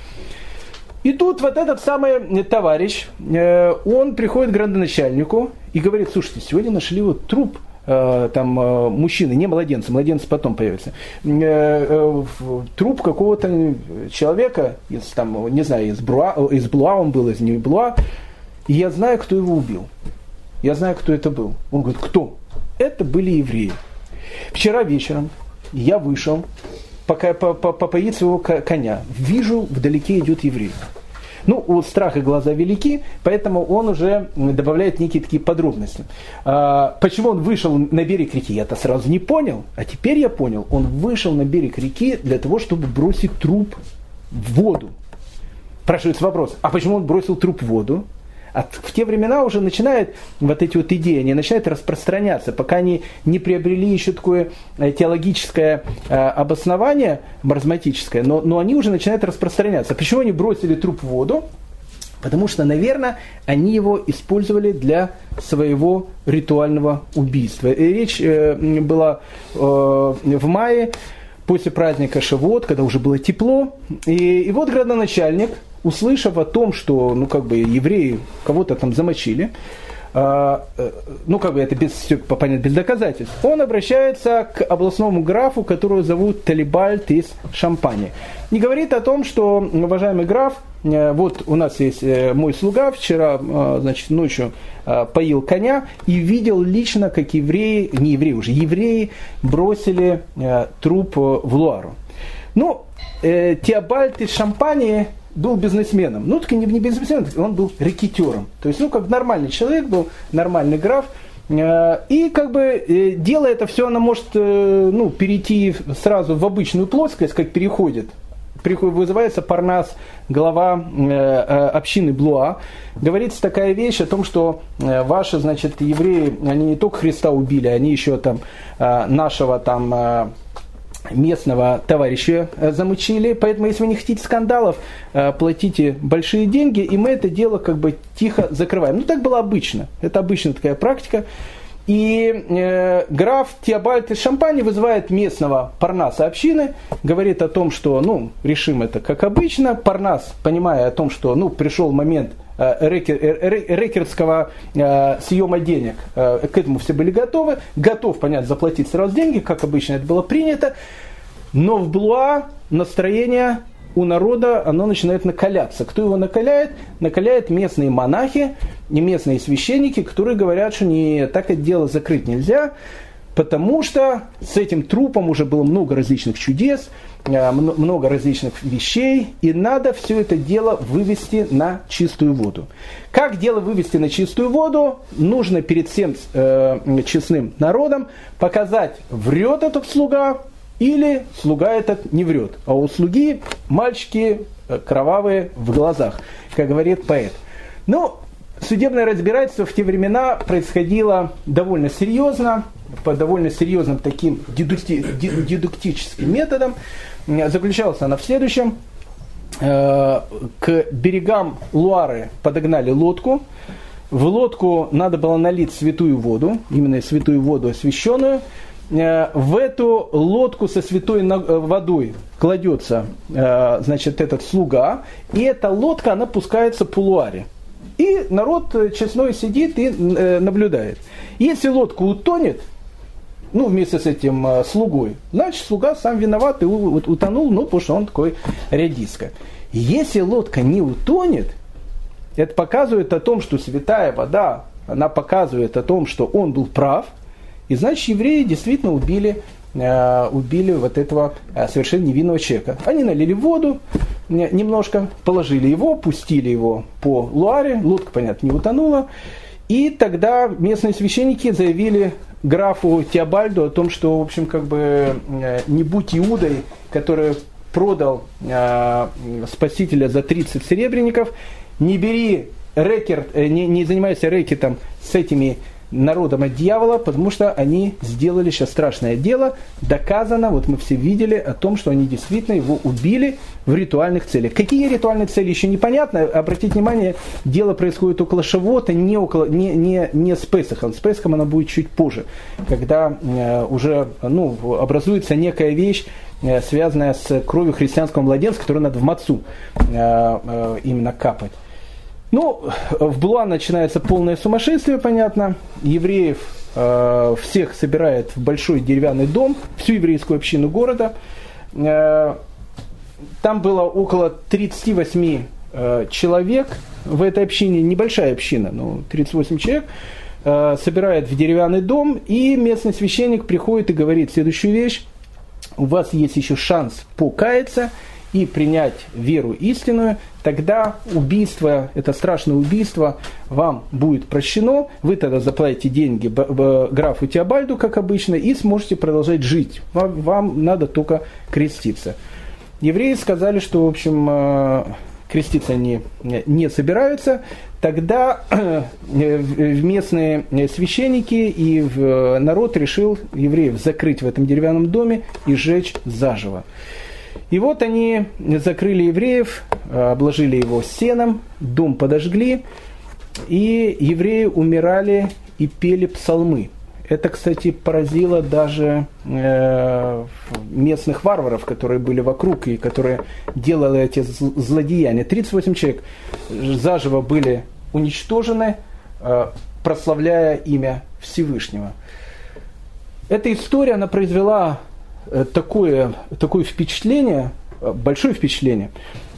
И тут вот этот самый товарищ, он приходит к градоначальнику и говорит: слушайте, сегодня нашли вот труп мужчины, не младенцы потом появятся, труп какого-то человека, из Блуа он был, из не Блуа, и я знаю, кто его убил. Я знаю, кто это был. Он говорит: кто? Это были евреи. Вчера вечером я вышел, пока попоить своего коня, вижу, вдалеке идет еврей. У страха глаза велики, поэтому он уже добавляет некие такие подробности. Почему он вышел на берег реки, я-то сразу не понял, а теперь я понял. Он вышел на берег реки для того, чтобы бросить труп в воду. Спрашивается вопрос, а почему он бросил труп в воду? А в те времена уже начинают вот эти вот идеи, они начинают распространяться, пока они не приобрели еще такое теологическое обоснование, маразматическое, но они уже начинают распространяться. Почему они бросили труп в воду? Потому что, наверное, они его использовали для своего ритуального убийства. И речь была в мае после праздника Шавуот, когда уже было тепло. И вот градоначальник, услышав о том, что евреи кого-то там замочили, это без доказательств, он обращается к областному графу, которого зовут Тибальд из Шампани. И говорит о том, что, уважаемый граф, вот у нас есть мой слуга, вчера, ночью поил коня и видел лично, как евреи бросили труп в Луару. Тибальд из Шампани был бизнесменом. Не бизнесменом, он был рэкетёром. То есть, нормальный человек был, нормальный граф. И дело это все, оно может перейти сразу в обычную плоскость, как переходит. Вызывается Парнас, глава общины Блуа. Говорится такая вещь о том, что ваши, евреи, они не только Христа убили, они еще нашего местного товарища замучили, поэтому если вы не хотите скандалов, платите большие деньги, и мы это дело тихо закрываем. Так было обычно, это обычная такая практика. И граф Тибальд из Шампани вызывает местного Парнаса общины, говорит о том, что решим это как обычно. Парнас, понимая о том, что пришел момент рэкерского съема денег, к этому все были готов, понятно, заплатить сразу деньги, как обычно это было принято. Но в Блуа настроение у народа, оно начинает накаляться. Кто его накаляет? Накаляет местные монахи и местные священники, которые говорят, что так это дело закрыть нельзя, потому что с этим трупом уже было много различных чудес, много различных вещей, и надо все это дело вывести на чистую воду. Как дело вывести на чистую воду? Нужно перед всем честным народом показать, врет этот слуга, или слуга этот не врет, а у слуги мальчики кровавые в глазах, как говорит поэт. Судебное разбирательство в те времена происходило довольно серьезно, по довольно серьезным таким дедуктическим методам. Заключалось оно в следующем. К берегам Луары подогнали лодку. В лодку надо было налить святую воду, именно святую воду освященную. В эту лодку со святой водой кладется, этот слуга, и эта лодка, она пускается по Луаре. И народ честной сидит и наблюдает. Если лодка утонет, вместе с этим слугой, значит, слуга сам виноват и утонул, потому что он такой рядиска. Если лодка не утонет, это показывает о том, что святая вода, она показывает о том, что он был прав, и значит, евреи действительно убили вот этого совершенно невинного человека. Они налили воду немножко, положили его, пустили его по Луаре, лодка, понятно, не утонула. И тогда местные священники заявили графу Тибальду о том, что, в общем, не будь Иудой, который продал Спасителя за 30 серебряников, не бери рэкет, не занимайся рэкетом с этими народом от дьявола, потому что они сделали сейчас страшное дело. Доказано, вот мы все видели о том, что они действительно его убили в ритуальных целях. Какие ритуальные цели, еще непонятно. Обратите внимание, дело происходит около Шавуота, не с Песахом. С Песахом оно будет чуть позже, когда уже образуется некая вещь, связанная с кровью христианского младенца, которую надо в мацу именно капать. В Блуа начинается полное сумасшествие, понятно. Евреев всех собирает в большой деревянный дом, всю еврейскую общину города. Там было около 38 человек в этой общине, небольшая община, 38 человек. Собирает в деревянный дом, и местный священник приходит и говорит следующую вещь. У вас есть еще шанс покаяться и принять веру истинную, тогда убийство, это страшное убийство, вам будет прощено, вы тогда заплатите деньги графу Тибальду, как обычно, и сможете продолжать жить. Вам надо только креститься. Евреи сказали, что, в общем, креститься они не собираются. Тогда местные священники и народ решил евреев закрыть в этом деревянном доме и сжечь заживо. И вот они закрыли евреев, обложили его сеном, дом подожгли, и евреи умирали и пели псалмы. Это, кстати, поразило даже местных варваров, которые были вокруг и которые делали эти злодеяния. 38 человек заживо были уничтожены, прославляя имя Всевышнего. Эта история, она произвела такое впечатление, большое впечатление,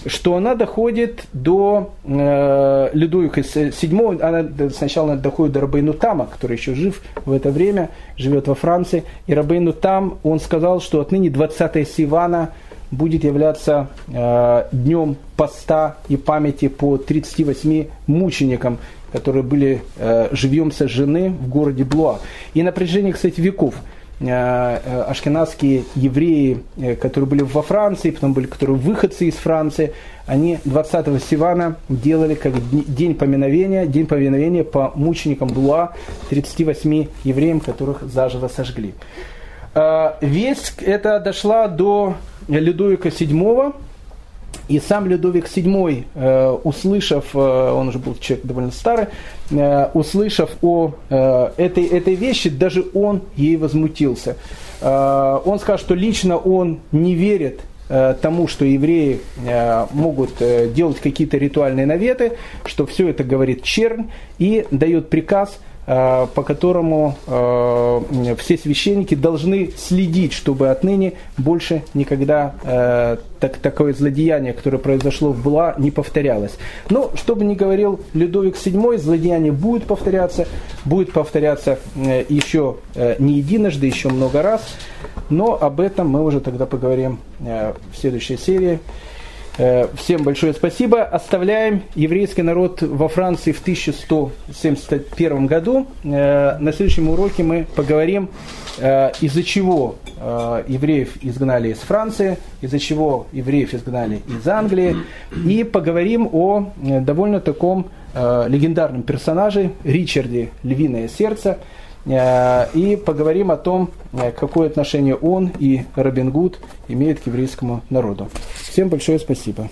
что она доходит до Людовика VII, она сначала доходит до Рабейну Тама, который еще жив в это время, живет во Франции. И Рабейну Там, он сказал, что отныне 20 Сивана будет являться днем поста и памяти по 38 мученикам, которые были живьем сожжены в городе Блуа. И на протяжении, кстати, веков ашкеназские евреи, которые были во Франции, потом были которые выходцы из Франции, они 20-го Сивана делали как день поминовения по мученикам Блуа, 38 евреям, которых заживо сожгли. Весть эта дошла до Людовика VII, и сам Людовик VII, услышав, он уже был человек довольно старый, услышав о этой вещи, даже он ей возмутился. Он сказал, что лично он не верит тому, что евреи могут делать какие-то ритуальные наветы, что все это говорит чернь, и дает приказ, по которому все священники должны следить, чтобы отныне больше никогда такое злодеяние, которое произошло в Блуа, не повторялось. Но, что бы ни говорил Людовик VII, злодеяние будет повторяться еще не единожды, еще много раз, но об этом мы уже тогда поговорим в следующей серии. Всем большое спасибо. Оставляем еврейский народ во Франции в 1171 году. На следующем уроке мы поговорим, из-за чего евреев изгнали из Франции, из-за чего евреев изгнали из Англии. И поговорим о довольно таком легендарном персонаже Ричарде «Львиное сердце». И поговорим о том, какое отношение он и Робин Гуд имеют к еврейскому народу. Всем большое спасибо.